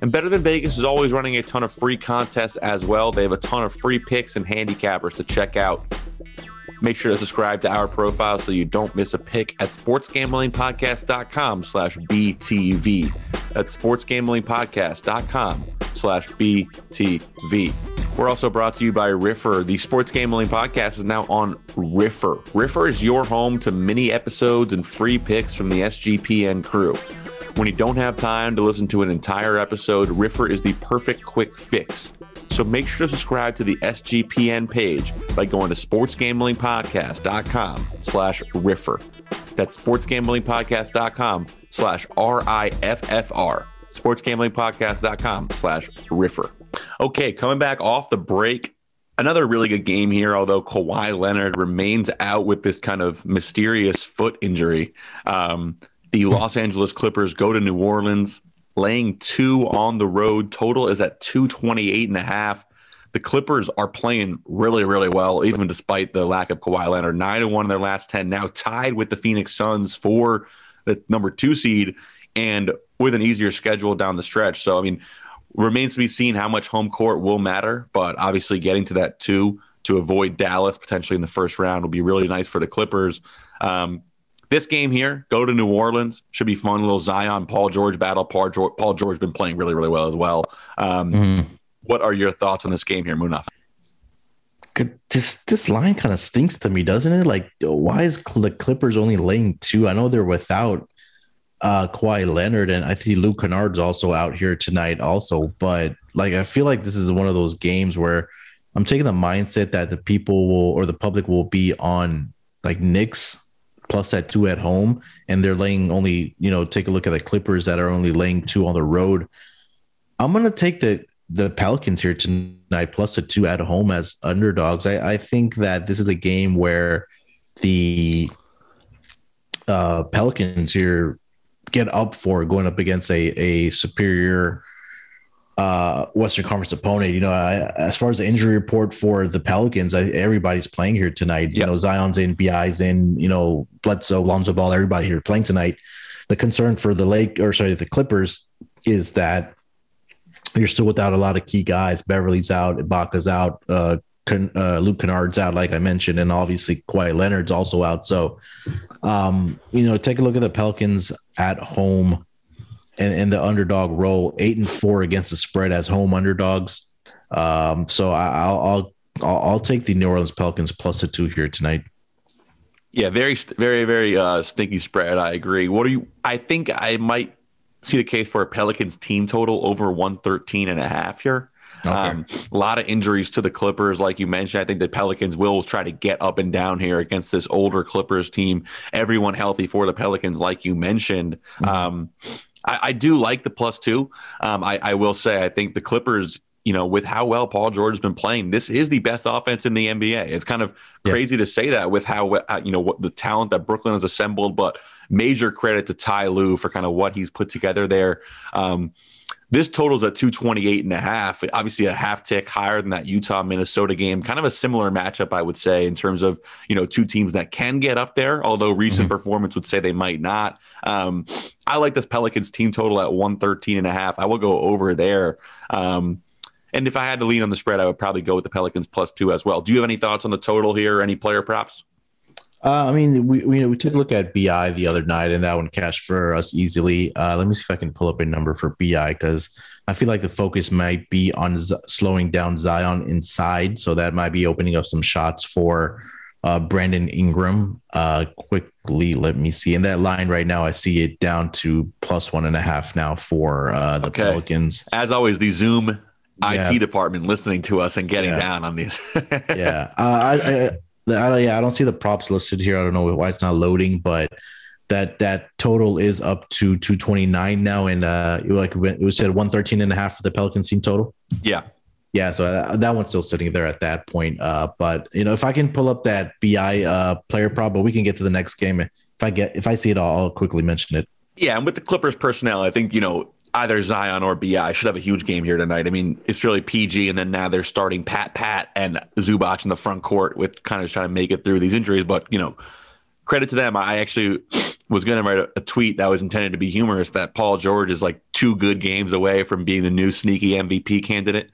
And Better Than Vegas is always running a ton of free contests as well. They have a ton of free picks and handicappers to check out. Make sure to subscribe to our profile so you don't miss a pick at sportsgamblingpodcast.com/BTV. That's sportsgamblingpodcast.com/BTV. We're also brought to you by Riffer. The Sports Gambling Podcast is now on Riffer. Riffer is your home to mini episodes and free picks from the SGPN crew. When you don't have time to listen to an entire episode, Riffer is the perfect quick fix. So make sure to subscribe to the SGPN page by going to sportsgamblingpodcast.com/Riffer. That's sportsgamblingpodcast.com/RIFFR. sportsgamblingpodcast.com/Riffer. Okay, coming back off the break, another really good game here, although Kawhi Leonard remains out with this kind of mysterious foot injury. The Los Angeles Clippers go to New Orleans, laying 2 on the road. Total is at 228.5. The Clippers are playing really, really well, even despite the lack of Kawhi Leonard. 9-1 in their last 10, now tied with the Phoenix Suns for the number 2 seed and with an easier schedule down the stretch. So, remains to be seen how much home court will matter, but obviously getting to that 2 to avoid Dallas potentially in the first round will be really nice for the Clippers. This game here, go to New Orleans, should be fun. A little Zion, Paul George battle. Paul George been playing really, really well as well. What are your thoughts on this game here, Munaf? This line kind of stinks to me, doesn't it? Like, why is the Clippers only laying 2? I know they're without Kawhi Leonard, and I think Luke Kennard's also out here tonight also. But, I feel like this is one of those games where I'm taking the mindset that the people will, or the public will be on, Knicks plus that 2 at home, and they're laying only, take a look at the Clippers that are only laying 2 on the road. I'm going to take the Pelicans here tonight, plus the 2 at home as underdogs. I think that this is a game where the Pelicans here get up for going up against a superior Western Conference opponent. As far as the injury report for the Pelicans, everybody's playing here tonight. Zion's in, BI's in, Bledsoe, Lonzo Ball, everybody here playing tonight. The concern for the Clippers is that you're still without a lot of key guys. Beverly's out, Ibaka's out, Luke Kennard's out, like I mentioned, and obviously Kawhi Leonard's also out. So Take a look at the Pelicans at home and the underdog role, 8-4 against the spread as home underdogs. So I'll take the New Orleans Pelicans plus +2 here tonight. Yeah, very, very, very stinky spread. I agree. I think I might see the case for a Pelicans team total over 113.5 here. Okay. A lot of injuries to the Clippers, like you mentioned. I think the Pelicans will try to get up and down here against this older Clippers team. Everyone healthy for the Pelicans, like you mentioned. I do like the +2. I will say I think the Clippers, with how well Paul George has been playing, this is the best offense in the NBA. It's kind of crazy to say that with how what the talent that Brooklyn has assembled, but major credit to Ty Lue for kind of what he's put together there. This total's at 228.5, obviously a half tick higher than that Utah-Minnesota game. Kind of a similar matchup, I would say, in terms of, two teams that can get up there, although recent performance would say they might not. I like this Pelicans team total at 113.5. I will go over there. And if I had to lean on the spread, I would probably go with the Pelicans +2 as well. Do you have any thoughts on the total here? Any player props? We took a look at BI the other night, and that one cashed for us easily. Let me see if I can pull up a number for BI, because I feel like the focus might be on slowing down Zion inside, so that might be opening up some shots for Brandon Ingram. Quickly, let me see. And that line right now, I see it down to +1.5 now for the Pelicans. As always, the Zoom IT department listening to us and getting down on these. I don't see the props listed here. I don't know why it's not loading, but that total is up to 229 now. And it said 113.5 for the Pelicans team total. Yeah. So that one's still sitting there at that point. But if I can pull up that BI player prop, but we can get to the next game. If I see it all, I'll quickly mention it. Yeah. And with the Clippers personnel, I think, either Zion or BI should have a huge game here tonight. I mean, it's really PG, and then now they're starting Pat and Zubac in the front court with kind of trying to make it through these injuries. But, credit to them. I actually was going to write a tweet that was intended to be humorous that Paul George is like 2 good games away from being the new sneaky MVP candidate.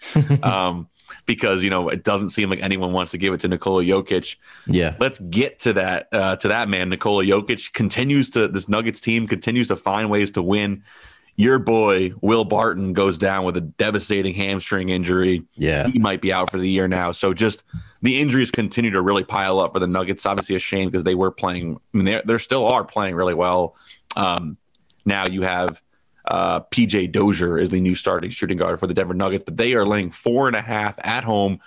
Because, it doesn't seem like anyone wants to give it to Nikola Jokic. Yeah. Let's get to that, man. Nikola Jokic this Nuggets team continues to find ways to win. Your boy, Will Barton, goes down with a devastating hamstring injury. Yeah. He might be out for the year now. So just the injuries continue to really pile up for the Nuggets. Obviously a shame because they were playing. I mean, they still are playing really well. Now you have P.J. Dozier is the new starting shooting guard for the Denver Nuggets. But they are laying 4.5 at home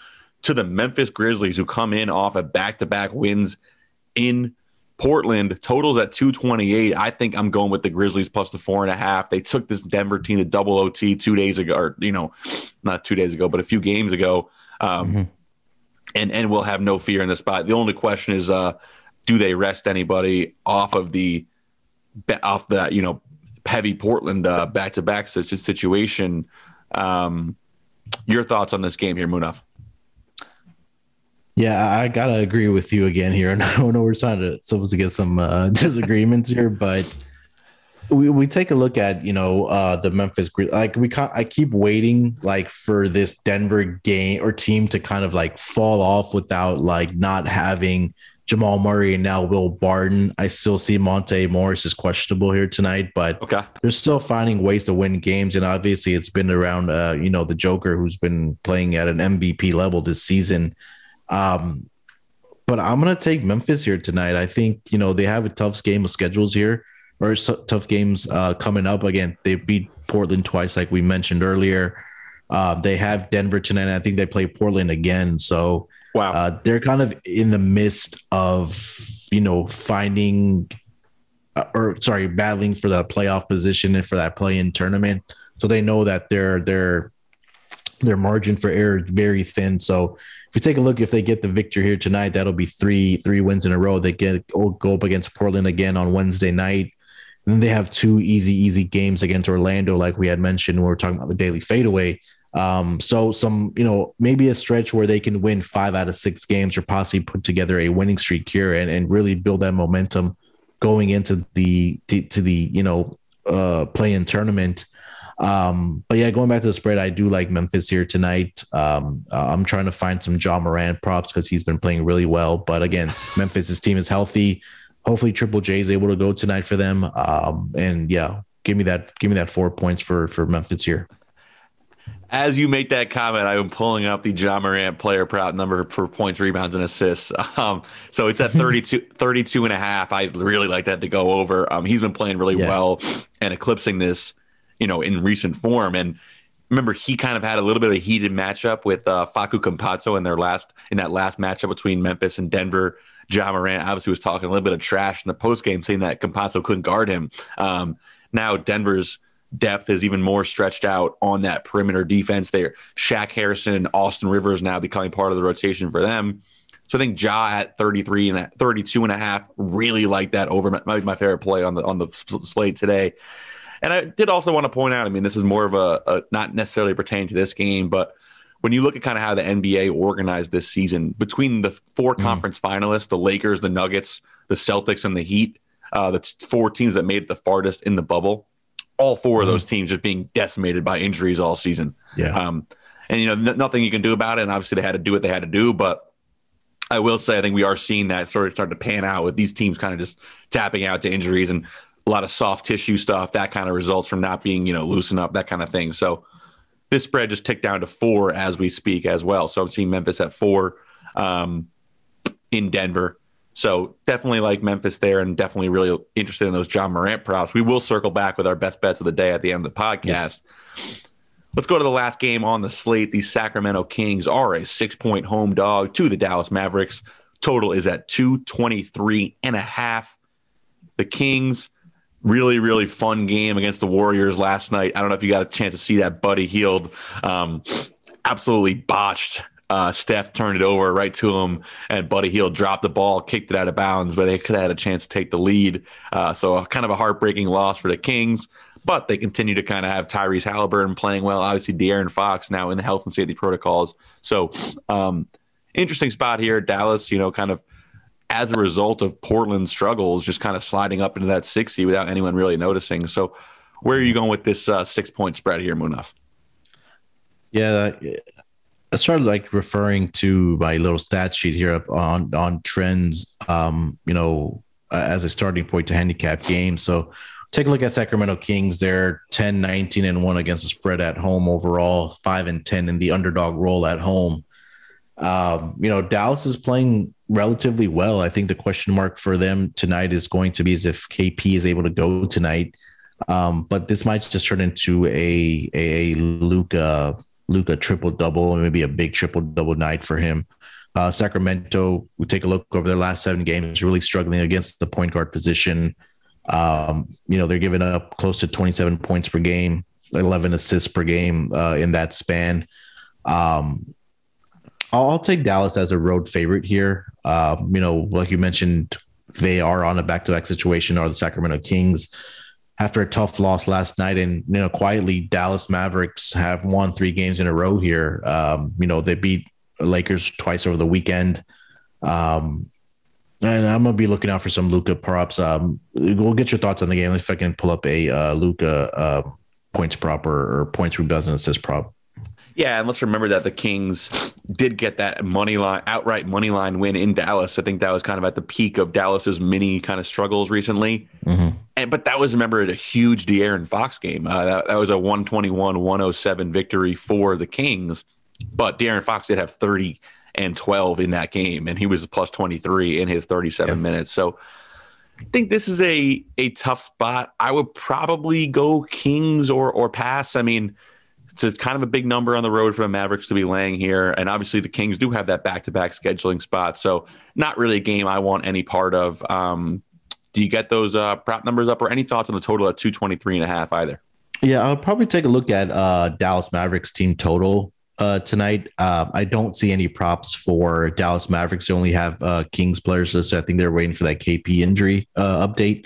to the Memphis Grizzlies, who come in off of back-to-back wins in Portland. Totals at 228. I think I'm going with the Grizzlies plus the 4.5. They took this Denver team to double OT 2 days ago, or not 2 days ago, but a few games ago. And we'll have no fear in this spot. The only question is, do they rest anybody off of the heavy Portland back-to-back situation? Your thoughts on this game here, Munaf? Yeah, I got to agree with you again here. And I know we're supposed to get some disagreements here, but we take a look at, the Memphis Grizzlies. I keep waiting for this Denver game or team to kind of fall off without not having Jamal Murray and now Will Barton. I still see Monte Morris is questionable here tonight, but they're still finding ways to win games. And obviously it's been around, the Joker, who's been playing at an MVP level this season. But I'm going to take Memphis here tonight. I think, they have a tough game of schedules here, or tough games coming up. Again, they beat Portland twice, like we mentioned earlier. They have Denver tonight, and I think they play Portland again. So they're kind of in the midst of, battling for the playoff position and for that play-in tournament. So they know that their margin for error is very thin. So if you take a look, if they get the victory here tonight, that'll be three wins in a row. They go up against Portland again on Wednesday night. And then they have 2 easy games against Orlando, like we had mentioned when we were talking about the daily fadeaway. So some, maybe a stretch where they can win 5 out of 6 games or possibly put together a winning streak here and really build that momentum going into the play-in tournament. But yeah, going back to the spread, I do like Memphis here tonight. I'm trying to find some Ja Morant props because he's been playing really well. But again, Memphis' team is healthy. Hopefully Triple J is able to go tonight for them. And yeah, give me that 4 points for Memphis here. As you make that comment, I am pulling up the Ja Morant player prop number for points, rebounds, and assists. So it's at 32 and a half. I really like that to go over. He's been playing really well and eclipsing this, in recent form. And remember, he kind of had a little bit of a heated matchup with Facu Campazzo in that last matchup between Memphis and Denver. Ja Morant obviously was talking a little bit of trash in the postgame, saying that Campazzo couldn't guard him. Now Denver's depth is even more stretched out on that perimeter defense there. Shaq Harrison and Austin Rivers now becoming part of the rotation for them. So I think Ja at 33 and at 32 and a half, really like that over. Might be my favorite play on the slate today. And I did also want to point out, this is more of a not necessarily pertaining to this game, but when you look at kind of how the NBA organized this season between the four conference finalists, the Lakers, the Nuggets, the Celtics, and the Heat, that's four teams that made it the farthest in the bubble. All four of those teams just being decimated by injuries all season. Yeah. And nothing you can do about it. And obviously they had to do what they had to do, but I will say, I think we are seeing that sort of start to pan out with these teams kind of just tapping out to injuries and a lot of soft tissue stuff that kind of results from not being, loosened up, that kind of thing. So this spread just ticked down to 4 as we speak as well. So I'm seeing Memphis at 4 in Denver. So definitely like Memphis there and definitely really interested in those Ja Morant props. We will circle back with our best bets of the day at the end of the podcast. Yes. Let's go to the last game on the slate. The Sacramento Kings are a 6-point home dog to the Dallas Mavericks. Total is at 223.5. The Kings, really, really fun game against the Warriors last night. I don't know if you got a chance to see that. Buddy Hield absolutely botched. Steph turned it over right to him, and Buddy Hield dropped the ball, kicked it out of bounds, but they could have had a chance to take the lead. So kind of a heartbreaking loss for the Kings, but they continue to kind of have Tyrese Halliburton playing well. Obviously, De'Aaron Fox now in the health and safety protocols. So interesting spot here. Dallas, kind of as a result of Portland's struggles, just kind of sliding up into that 60 without anyone really noticing. So where are you going with this 6-point spread here, Munaf? Yeah, I started referring to my little stat sheet here up on trends, as a starting point to handicap games. So take a look at Sacramento Kings. They're 10, 19 and 1 against the spread at home overall, 5 and 10 in the underdog role at home. Dallas is playing relatively well. I think the question mark for them tonight is going to be is if KP is able to go tonight. But this might just turn into a Luka triple-double, and maybe a big triple-double night for him. Sacramento, we take a look over their last 7 games, really struggling against the point guard position. They're giving up close to 27 points per game, 11 assists per game in that span. I'll take Dallas as a road favorite here. Like you mentioned, they are on a back-to-back situation, or the Sacramento Kings, after a tough loss last night. And, quietly, Dallas Mavericks have won 3 games in a row here. They beat Lakers twice over the weekend. And I'm going to be looking out for some Luka props. We'll get your thoughts on the game if I can pull up a Luka points prop or points rebounds and assists prop. Yeah, and let's remember that the Kings did get that outright money line win in Dallas. I think that was kind of at the peak of Dallas's mini kind of struggles recently. Mm-hmm. But that was, remember, a huge De'Aaron Fox game. That was a 121-107 victory for the Kings. But De'Aaron Fox did have 30 and 12 in that game, and he was plus 23 in his 37 minutes. So I think this is a tough spot. I would probably go Kings or pass. It's kind of a big number on the road for the Mavericks to be laying here. And obviously the Kings do have that back-to-back scheduling spot. So not really a game I want any part of. Do you get those prop numbers up or any thoughts on the total at 223.5 either? Yeah, I'll probably take a look at Dallas Mavericks team total tonight. I don't see any props for Dallas Mavericks. They only have Kings players listed. I think they're waiting for that KP injury update.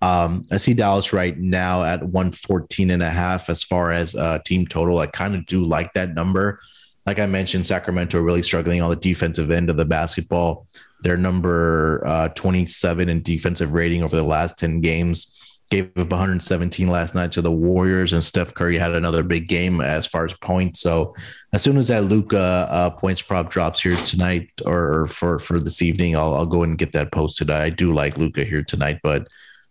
I see Dallas right now at 114.5 as far as team total. I kind of do like that number. Like I mentioned, Sacramento really struggling on the defensive end of the basketball. They're number 27 in defensive rating over the last 10 games. Gave up 117 last night to the Warriors, and Steph Curry had another big game as far as points. So as soon as that Luka points prop drops here tonight or for this evening, I'll go and get that posted. I do like Luka here tonight, but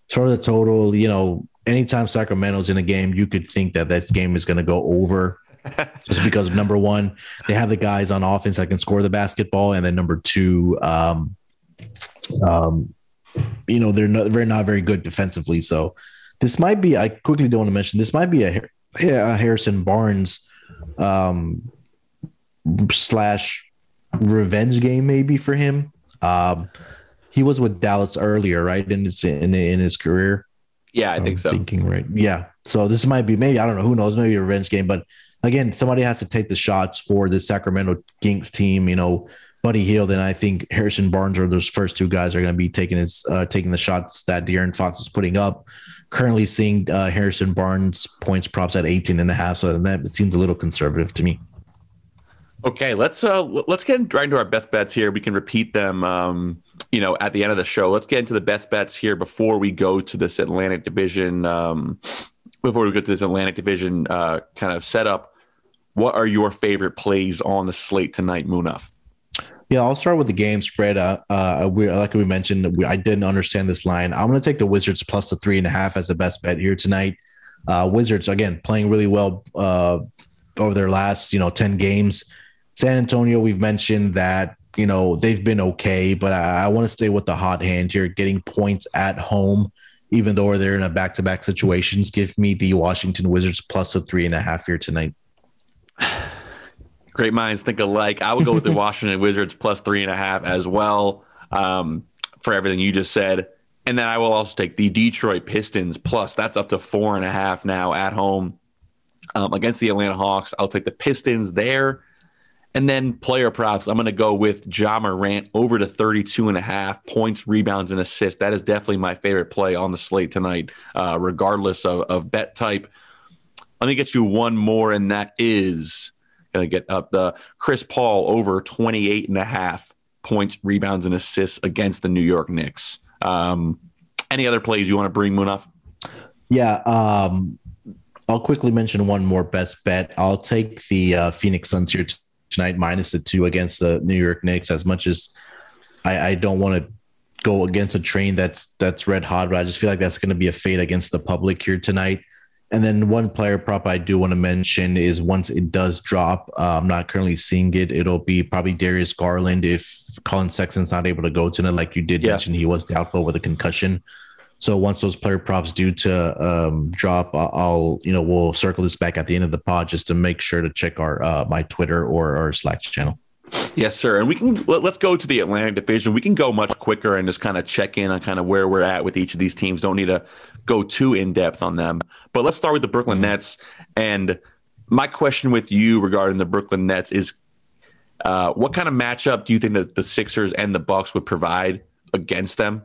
sort of the total, you know, anytime Sacramento's in a game, you could think that this game is going to go over. Just because, number one, they have the guys on offense that can score the basketball. And then number two, you know, they're not very good defensively. So this might be, I quickly don't want to mention, this might be a Harrison Barnes slash revenge game maybe for him. He was with Dallas earlier, right? In his career. Yeah, I think so. Thinking right. Yeah. So this might be maybe, I don't know, who knows, maybe a revenge game. But again, somebody has to take the shots for the Sacramento Kings team, you know, Buddy Hield, and I think Harrison Barnes or those first two guys are going to be taking the shots that De'Aaron Fox was putting up. Currently seeing Harrison Barnes points props at 18.5. So that it seems a little conservative to me. Okay, let's get right into our best bets here. We can repeat them, you know, at the end of the show. Let's get into the best bets here before we go to this Atlantic Division. Before we go to this Atlantic Division kind of setup, what are your favorite plays on the slate tonight, Munaf? Yeah, I'll start with the game spread. Like we mentioned, I didn't understand this line. I'm going to take the Wizards plus the 3.5 as the best bet here tonight. Wizards, again, playing really well over their last 10 games. San Antonio, we've mentioned that, you know, they've been okay, but I want to stay with the hot hand here, getting points at home, even though they're in a back-to-back situations. Give me the Washington Wizards plus the 3.5 here tonight. Great minds think alike. I would go with the Washington Wizards plus 3.5 as well, for everything you just said. And then I will also take the Detroit Pistons plus. That's up to 4.5 now at home against the Atlanta Hawks. I'll take the Pistons there. And then player props, I'm going to go with Ja Morant over to 32.5 points, rebounds, and assists. That is definitely my favorite play on the slate tonight, regardless of bet type. Let me get you one more, and that is going to get up the Chris Paul over 28.5 points, rebounds, and assists against the New York Knicks. Any other plays you want to bring, Munaf? Yeah, I'll quickly mention one more best bet. I'll take the Phoenix Suns here tonight minus the 2 against the New York Knicks. As much as I don't want to go against a train that's red hot, but I just feel like that's going to be a fade against the public here tonight. And then one player prop I do want to mention is once it does drop, I'm not currently seeing it. It'll be probably Darius Garland if Colin Sexton's not able to go tonight. Like you did mention, he was doubtful with a concussion. So once those player props do to drop, we'll circle this back at the end of the pod just to make sure to check our my Twitter or our Slack channel. Yes, sir. And let's go to the Atlantic Division. We can go much quicker and just kind of check in on kind of where we're at with each of these teams. Don't need to go too in depth on them, but let's start with the Brooklyn Nets. And my question with you regarding the Brooklyn Nets is, what kind of matchup do you think that the Sixers and the Bucks would provide against them?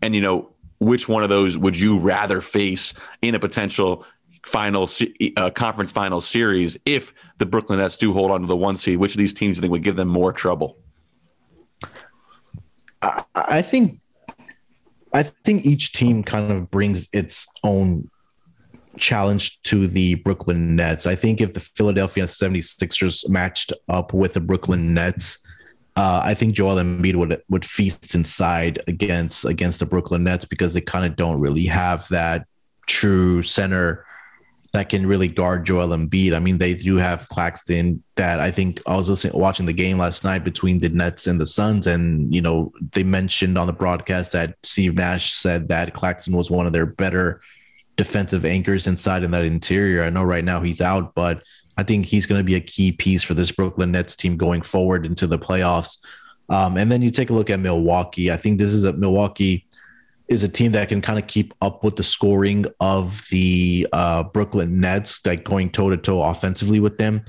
And, which one of those would you rather face in a potential conference final series if the Brooklyn Nets do hold on to the 1 seed? Which of these teams do you think would give them more trouble? I think each team kind of brings its own challenge to the Brooklyn Nets. I think if the Philadelphia 76ers matched up with the Brooklyn Nets, I think Joel Embiid would feast inside against the Brooklyn Nets, because they kind of don't really have that true center that can really guard Joel Embiid. I mean, they do have Claxton. That I think I was watching the game last night between the Nets and the Suns, and they mentioned on the broadcast that Steve Nash said that Claxton was one of their better defensive anchors inside in that interior. I know right now he's out, but I think he's going to be a key piece for this Brooklyn Nets team going forward into the playoffs. And then you take a look at Milwaukee. I think Milwaukee is a team that can kind of keep up with the scoring of the Brooklyn Nets, like going toe-to-toe offensively with them.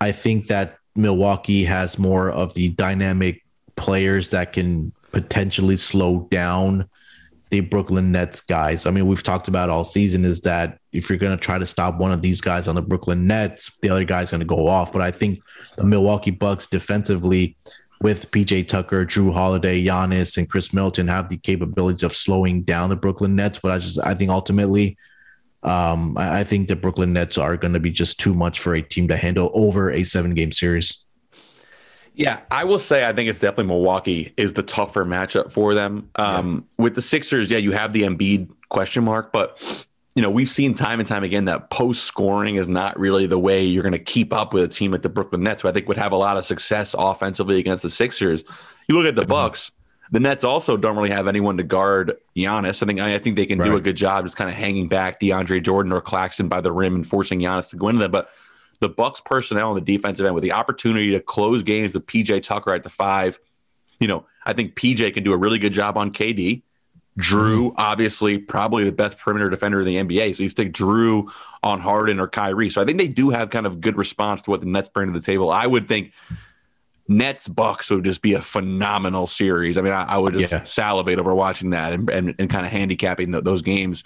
I think that Milwaukee has more of the dynamic players that can potentially slow down the Brooklyn Nets guys. I mean, we've talked about all season is that if you're going to try to stop one of these guys on the Brooklyn Nets, the other guy's going to go off. But I think the Milwaukee Bucks defensively with PJ Tucker, Drew Holiday, Giannis, and Chris Middleton have the capability of slowing down the Brooklyn Nets. But I think ultimately, I think the Brooklyn Nets are going to be just too much for a team to handle over a 7-game series. Yeah, I will say I think it's definitely Milwaukee is the tougher matchup for them. With the Sixers, yeah, you have the Embiid question mark, but you know we've seen time and time again that post scoring is not really the way you're going to keep up with a team like the Brooklyn Nets, who I think would have a lot of success offensively against the Sixers. You look at the Bucks, the Nets also don't really have anyone to guard Giannis. I think they can do a good job just kind of hanging back DeAndre Jordan or Claxton by the rim and forcing Giannis to go into them, but the Bucks personnel on the defensive end with the opportunity to close games with PJ Tucker at the 5, you know, I think PJ can do a really good job on KD. Drew, obviously, probably the best perimeter defender in the NBA. So you stick Drew on Harden or Kyrie. So I think they do have kind of good response to what the Nets bring to the table. I would think Nets-Bucks would just be a phenomenal series. I mean, I would just salivate over watching that and kind of handicapping those games.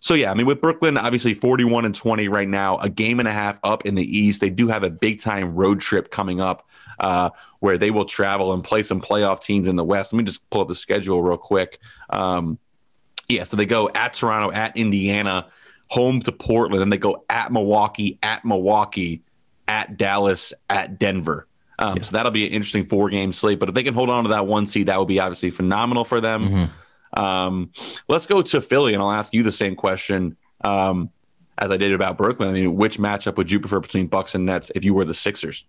So, yeah, I mean, with Brooklyn, obviously 41-20 right now, a game and a half up in the East. They do have a big-time road trip coming up where they will travel and play some playoff teams in the West. Let me just pull up the schedule real quick. So they go at Toronto, at Indiana, home to Portland, and they go at Milwaukee, at Dallas, at Denver. So that'll be an interesting 4-game slate. But if they can hold on to that 1 seed, that would be obviously phenomenal for them. Let's go to Philly, and I'll ask you the same question as I did about Brooklyn. I mean, which matchup would you prefer between Bucks and Nets if you were the Sixers?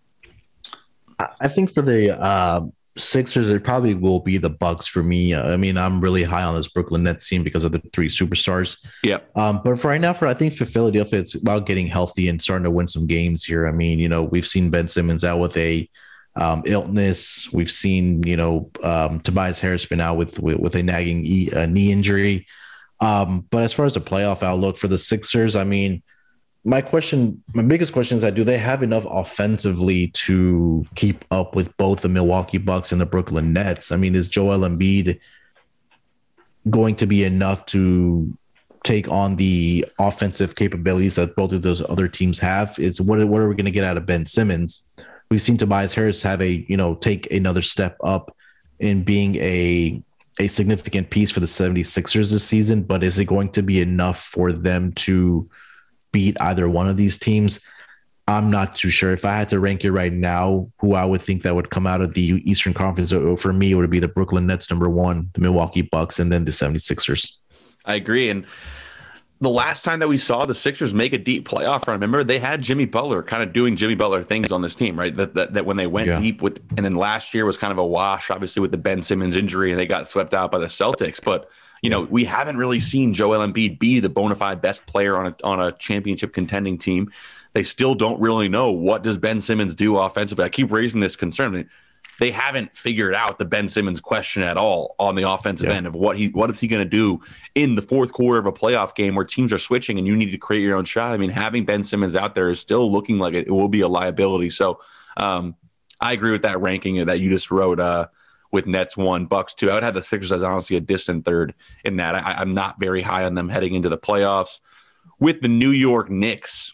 I think for the Sixers, it probably will be the Bucks for me. I mean, I'm really high on this Brooklyn Nets team because of the 3 superstars. Yeah. But for right now, I think for Philadelphia, it's about getting healthy and starting to win some games here. I mean, you know, we've seen Ben Simmons out with a illness. We've seen, you know, Tobias Harris been out with a nagging knee injury. But as far as the playoff outlook for the Sixers, I mean, my biggest question is that do they have enough offensively to keep up with both the Milwaukee Bucks and the Brooklyn Nets? I mean, is Joel Embiid going to be enough to take on the offensive capabilities that both of those other teams have? It's what are we going to get out of Ben Simmons? We've seen Tobias Harris have take another step up in being a significant piece for the 76ers this season, but is it going to be enough for them to beat either one of these teams? I'm not too sure. If I had to rank it right now, who I would think that would come out of the Eastern Conference for me would be the Brooklyn Nets number 1, the Milwaukee Bucks, and then the 76ers. I agree. And the last time that we saw the Sixers make a deep playoff run, remember they had Jimmy Butler kind of doing Jimmy Butler things on this team, right? That when they went deep with, and then last year was kind of a wash, obviously with the Ben Simmons injury, and they got swept out by the Celtics. But you know, we haven't really seen Joel Embiid be the bona fide best player on a championship contending team. They still don't really know what does Ben Simmons do offensively. I keep raising this concern. They haven't figured out the Ben Simmons question at all on the offensive end of what is he going to do in the fourth quarter of a playoff game where teams are switching and you need to create your own shot. I mean, having Ben Simmons out there is still looking like it will be a liability. So I agree with that ranking that you just wrote. With Nets 1, Bucks 2. I would have the Sixers as honestly a distant third in that. I'm not very high on them heading into the playoffs. With the New York Knicks,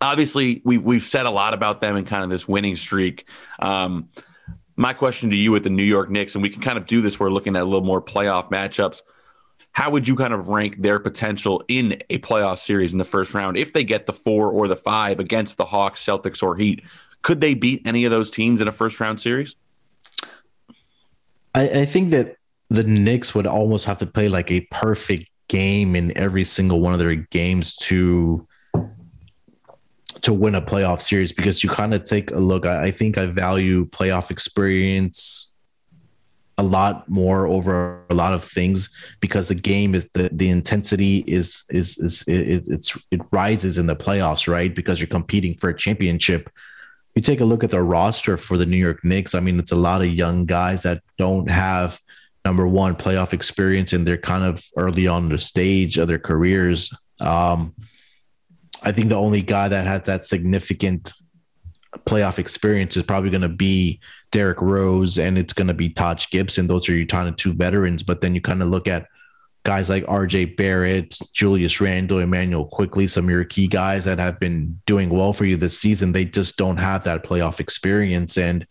obviously we've said a lot about them and kind of this winning streak. My question to you with the New York Knicks, and we can kind of do this, we're looking at a little more playoff matchups. How would you kind of rank their potential in a playoff series in the first round if they get the 4 or the 5 against the Hawks, Celtics, or Heat? Could they beat any of those teams in a first round series? I think that the Knicks would almost have to play like a perfect game in every single one of their games to win a playoff series, because you kind of take a look. I think I value playoff experience a lot more over a lot of things, because the game is the intensity it rises in the playoffs, right? Because you're competing for a championship. You take a look at the roster for the New York Knicks. I mean, it's a lot of young guys that don't have, number 1, playoff experience, and they're kind of early on the stage of their careers. I think the only guy that has that significant playoff experience is probably going to be Derrick Rose, and it's going to be Taj Gibson. Those are your kind of 2 veterans. But then you kind of look at guys like RJ Barrett, Julius Randle, Emmanuel Quickley, some of your key guys that have been doing well for you this season. They just don't have that playoff experience. And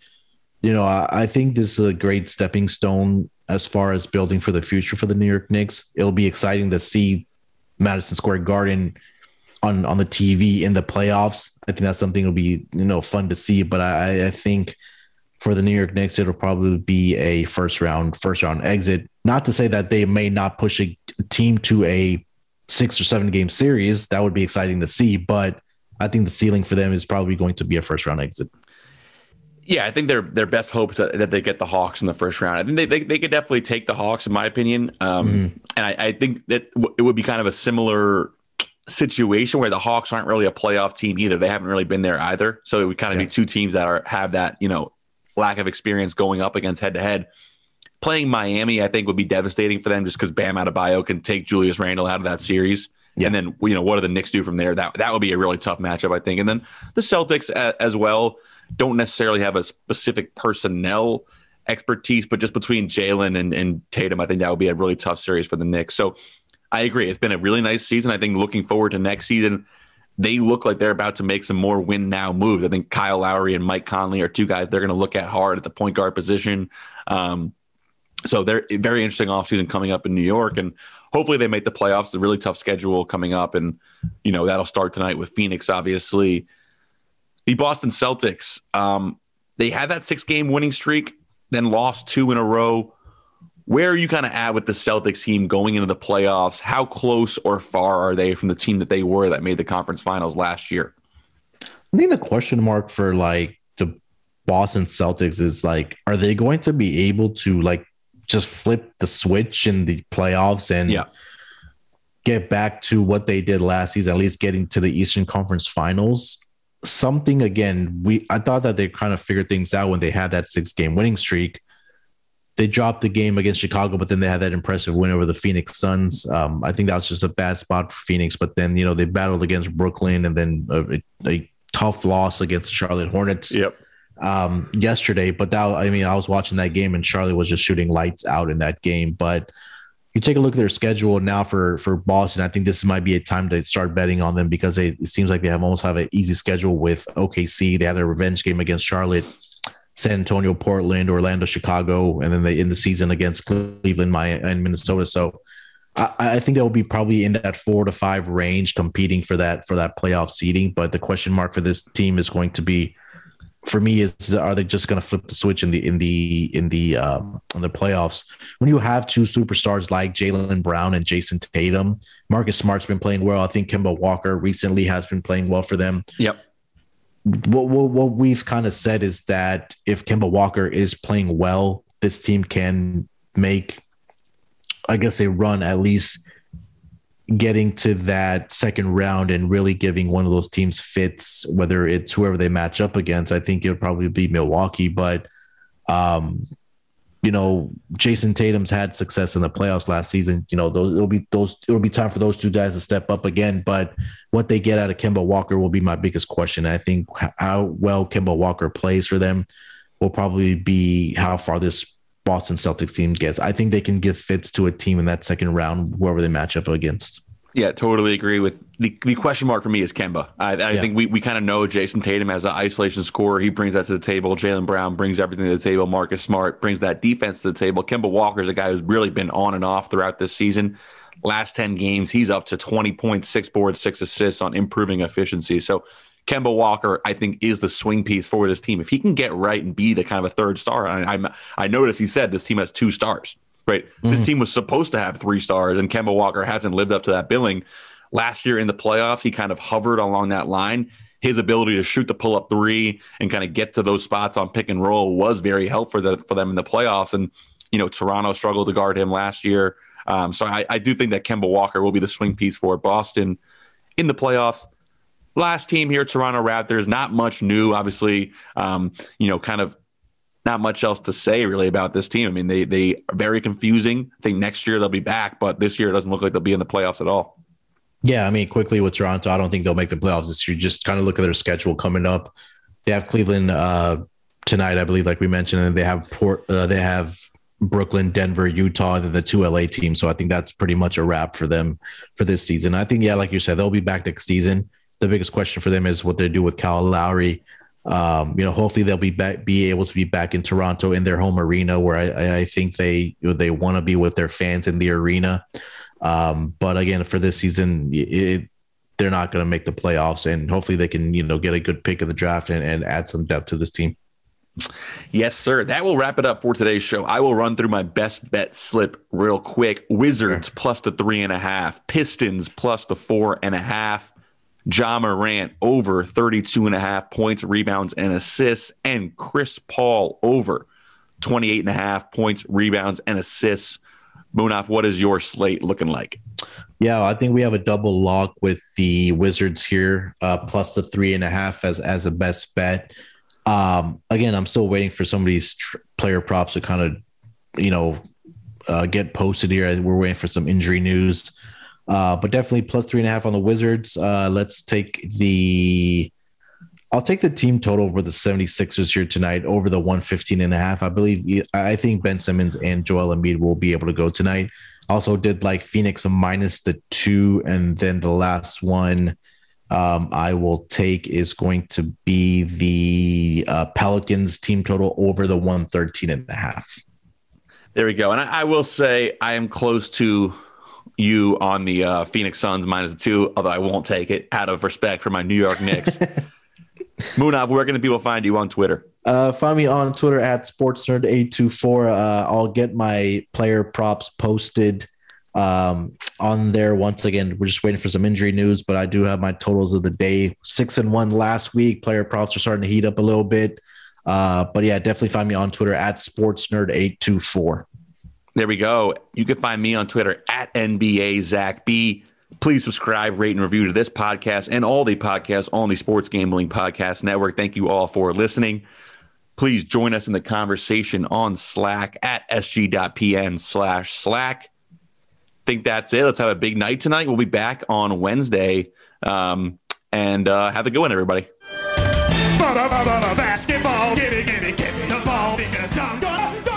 you know, I think this is a great stepping stone as far as building for the future for the New York Knicks. It'll be exciting to see Madison Square Garden on the TV in the playoffs. I think that's something that'll be, you know, fun to see. But I think for the New York Knicks, it'll probably be a first round exit. Not to say that they may not push a team to a 6 or 7 game series. That would be exciting to see, but I think the ceiling for them is probably going to be a first round exit. Yeah, I think their best hope is that they get the Hawks in the first round. I think they could definitely take the Hawks, in my opinion. And I think that it would be kind of a similar situation where the Hawks aren't really a playoff team either. They haven't really been there either. So it would kind of be two teams that have that, you know, lack of experience going up against head to head. Playing Miami, I think, would be devastating for them just because Bam Adebayo can take Julius Randle out of that series. Yeah. And then, you know, what do the Knicks do from there? That would be a really tough matchup, I think. And then the Celtics as well don't necessarily have a specific personnel expertise, but just between Jalen and Tatum, I think that would be a really tough series for the Knicks. So I agree. It's been a really nice season. I think looking forward to next season, they look like they're about to make some more win now moves. I think Kyle Lowry and Mike Conley are two guys they're going to look at hard at the point guard position. So they're very interesting offseason coming up in New York, and hopefully they make the playoffs. It's a really tough schedule coming up, and you know that'll start tonight with Phoenix, obviously. The Boston Celtics, they had that 6-game winning streak, then lost 2 in a row. Where are you kind of at with the Celtics team going into the playoffs? How close or far are they from the team that they were that made the conference finals last year? I think the question mark for like the Boston Celtics is like, are they going to be able to like just flip the switch in the playoffs and get back to what they did last season, at least getting to the Eastern Conference Finals? Something, again, I thought that they kind of figured things out when they had that 6-game winning streak. They dropped the game against Chicago, but then they had that impressive win over the Phoenix Suns. I think that was just a bad spot for Phoenix, but then, you know, they battled against Brooklyn and then a tough loss against the Charlotte Hornets yesterday. But that, I mean, I was watching that game and Charlotte was just shooting lights out in that game. But you take a look at their schedule now for Boston. I think this might be a time to start betting on them because it seems like they almost have an easy schedule with OKC. They have their revenge game against Charlotte, San Antonio, Portland, Orlando, Chicago, and then they end the season against Cleveland, Miami, and Minnesota. So I think they'll be probably in that 4 to 5 range competing for that playoff seeding. But the question mark for this team is going to be, for me, is are they just going to flip the switch in the playoffs? When you have two superstars like Jaylen Brown and Jason Tatum, Marcus Smart's been playing well. I think Kemba Walker recently has been playing well for them. Yep. What we've kind of said is that if Kemba Walker is playing well, this team can make, I guess, a run at least getting to that second round and really giving one of those teams fits, whether it's whoever they match up against. I think it would probably be Milwaukee, but you know, Jason Tatum's had success in the playoffs last season. You know, it'll be time for those two guys to step up again. But what they get out of Kemba Walker will be my biggest question. I think how well Kemba Walker plays for them will probably be how far this Boston Celtics team gets. I think they can give fits to a team in that second round, whoever they match up against. Yeah, totally agree with the question mark for me is Kemba. I think we kind of know Jason Tatum as an isolation scorer. He brings that to the table. Jaylen Brown brings everything to the table. Marcus Smart brings that defense to the table. Kemba Walker is a guy who's really been on and off throughout this season. Last 10 games, he's up to 20 points, 6 boards, 6 assists on improving efficiency. So Kemba Walker, I think, is the swing piece for this team. If he can get right and be the kind of a third star, I noticed he said this team has 2 stars. Right. Mm-hmm. This team was supposed to have 3 stars, and Kemba Walker hasn't lived up to that billing. Last year in the playoffs, he kind of hovered along that line. His ability to shoot the pull-up three and kind of get to those spots on pick and roll was very helpful for them in the playoffs. And, you know, Toronto struggled to guard him last year. So I do think that Kemba Walker will be the swing piece for Boston in the playoffs. Last team here, Toronto Raptors, not much new, obviously, you know, kind of not much else to say really about this team. I mean, they are very confusing. I think next year they'll be back, but this year it doesn't look like they'll be in the playoffs at all. Yeah, I mean, quickly with Toronto, I don't think they'll make the playoffs this year. Just kind of look at their schedule coming up. They have Cleveland tonight, I believe, like we mentioned, and they have Brooklyn, Denver, Utah, and then the 2 LA teams. So I think that's pretty much a wrap for them for this season. I think, yeah, like you said, they'll be back next season. The biggest question for them is what they do with Kyle Lowry. Hopefully they'll be able to be back in Toronto in their home arena, where I think they want to be with their fans in the arena. But again, for this season, they're not going to make the playoffs, and hopefully they can, get a good pick in the draft and add some depth to this team. Yes, sir. That will wrap it up for today's show. I will run through my best bet slip real quick. Wizards plus the 3.5, Pistons plus the 4.5. Ja Morant over 32.5 points, rebounds, and assists, and Chris Paul over 28.5 points, rebounds, and assists. Munaf, what is your slate looking like? Yeah, I think we have a double lock with the Wizards here, plus the 3.5 as a best bet. Again, I'm still waiting for somebody's player props to kind of, get posted here. We're waiting for some injury news. But definitely plus 3.5 on the Wizards. I'll take the team total over the 76ers here tonight over the 115.5. I think Ben Simmons and Joel Embiid will be able to go tonight. Also did like Phoenix minus the 2. And then the last one I will take is going to be the Pelicans team total over the 113.5. There we go. And I will say I am close to you on the Phoenix Suns minus the 2, although I won't take it out of respect for my New York Knicks. Munaf, where can people find you on Twitter? Find me on Twitter at SportsNerd824. I'll get my player props posted on there. Once again, we're just waiting for some injury news, but I do have my totals of the day. 6-1 last week. Player props are starting to heat up a little bit. But yeah, definitely find me on Twitter at SportsNerd824. There we go. You can find me on Twitter at NBAZachB. Please subscribe, rate, and review to this podcast and all the podcasts on the Sports Gambling Podcast Network. Thank you all for listening. Please join us in the conversation on Slack at sg.pn/Slack. I think that's it. Let's have a big night tonight. We'll be back on Wednesday. Have a good one, everybody. Basketball, give me the ball because I'm gonna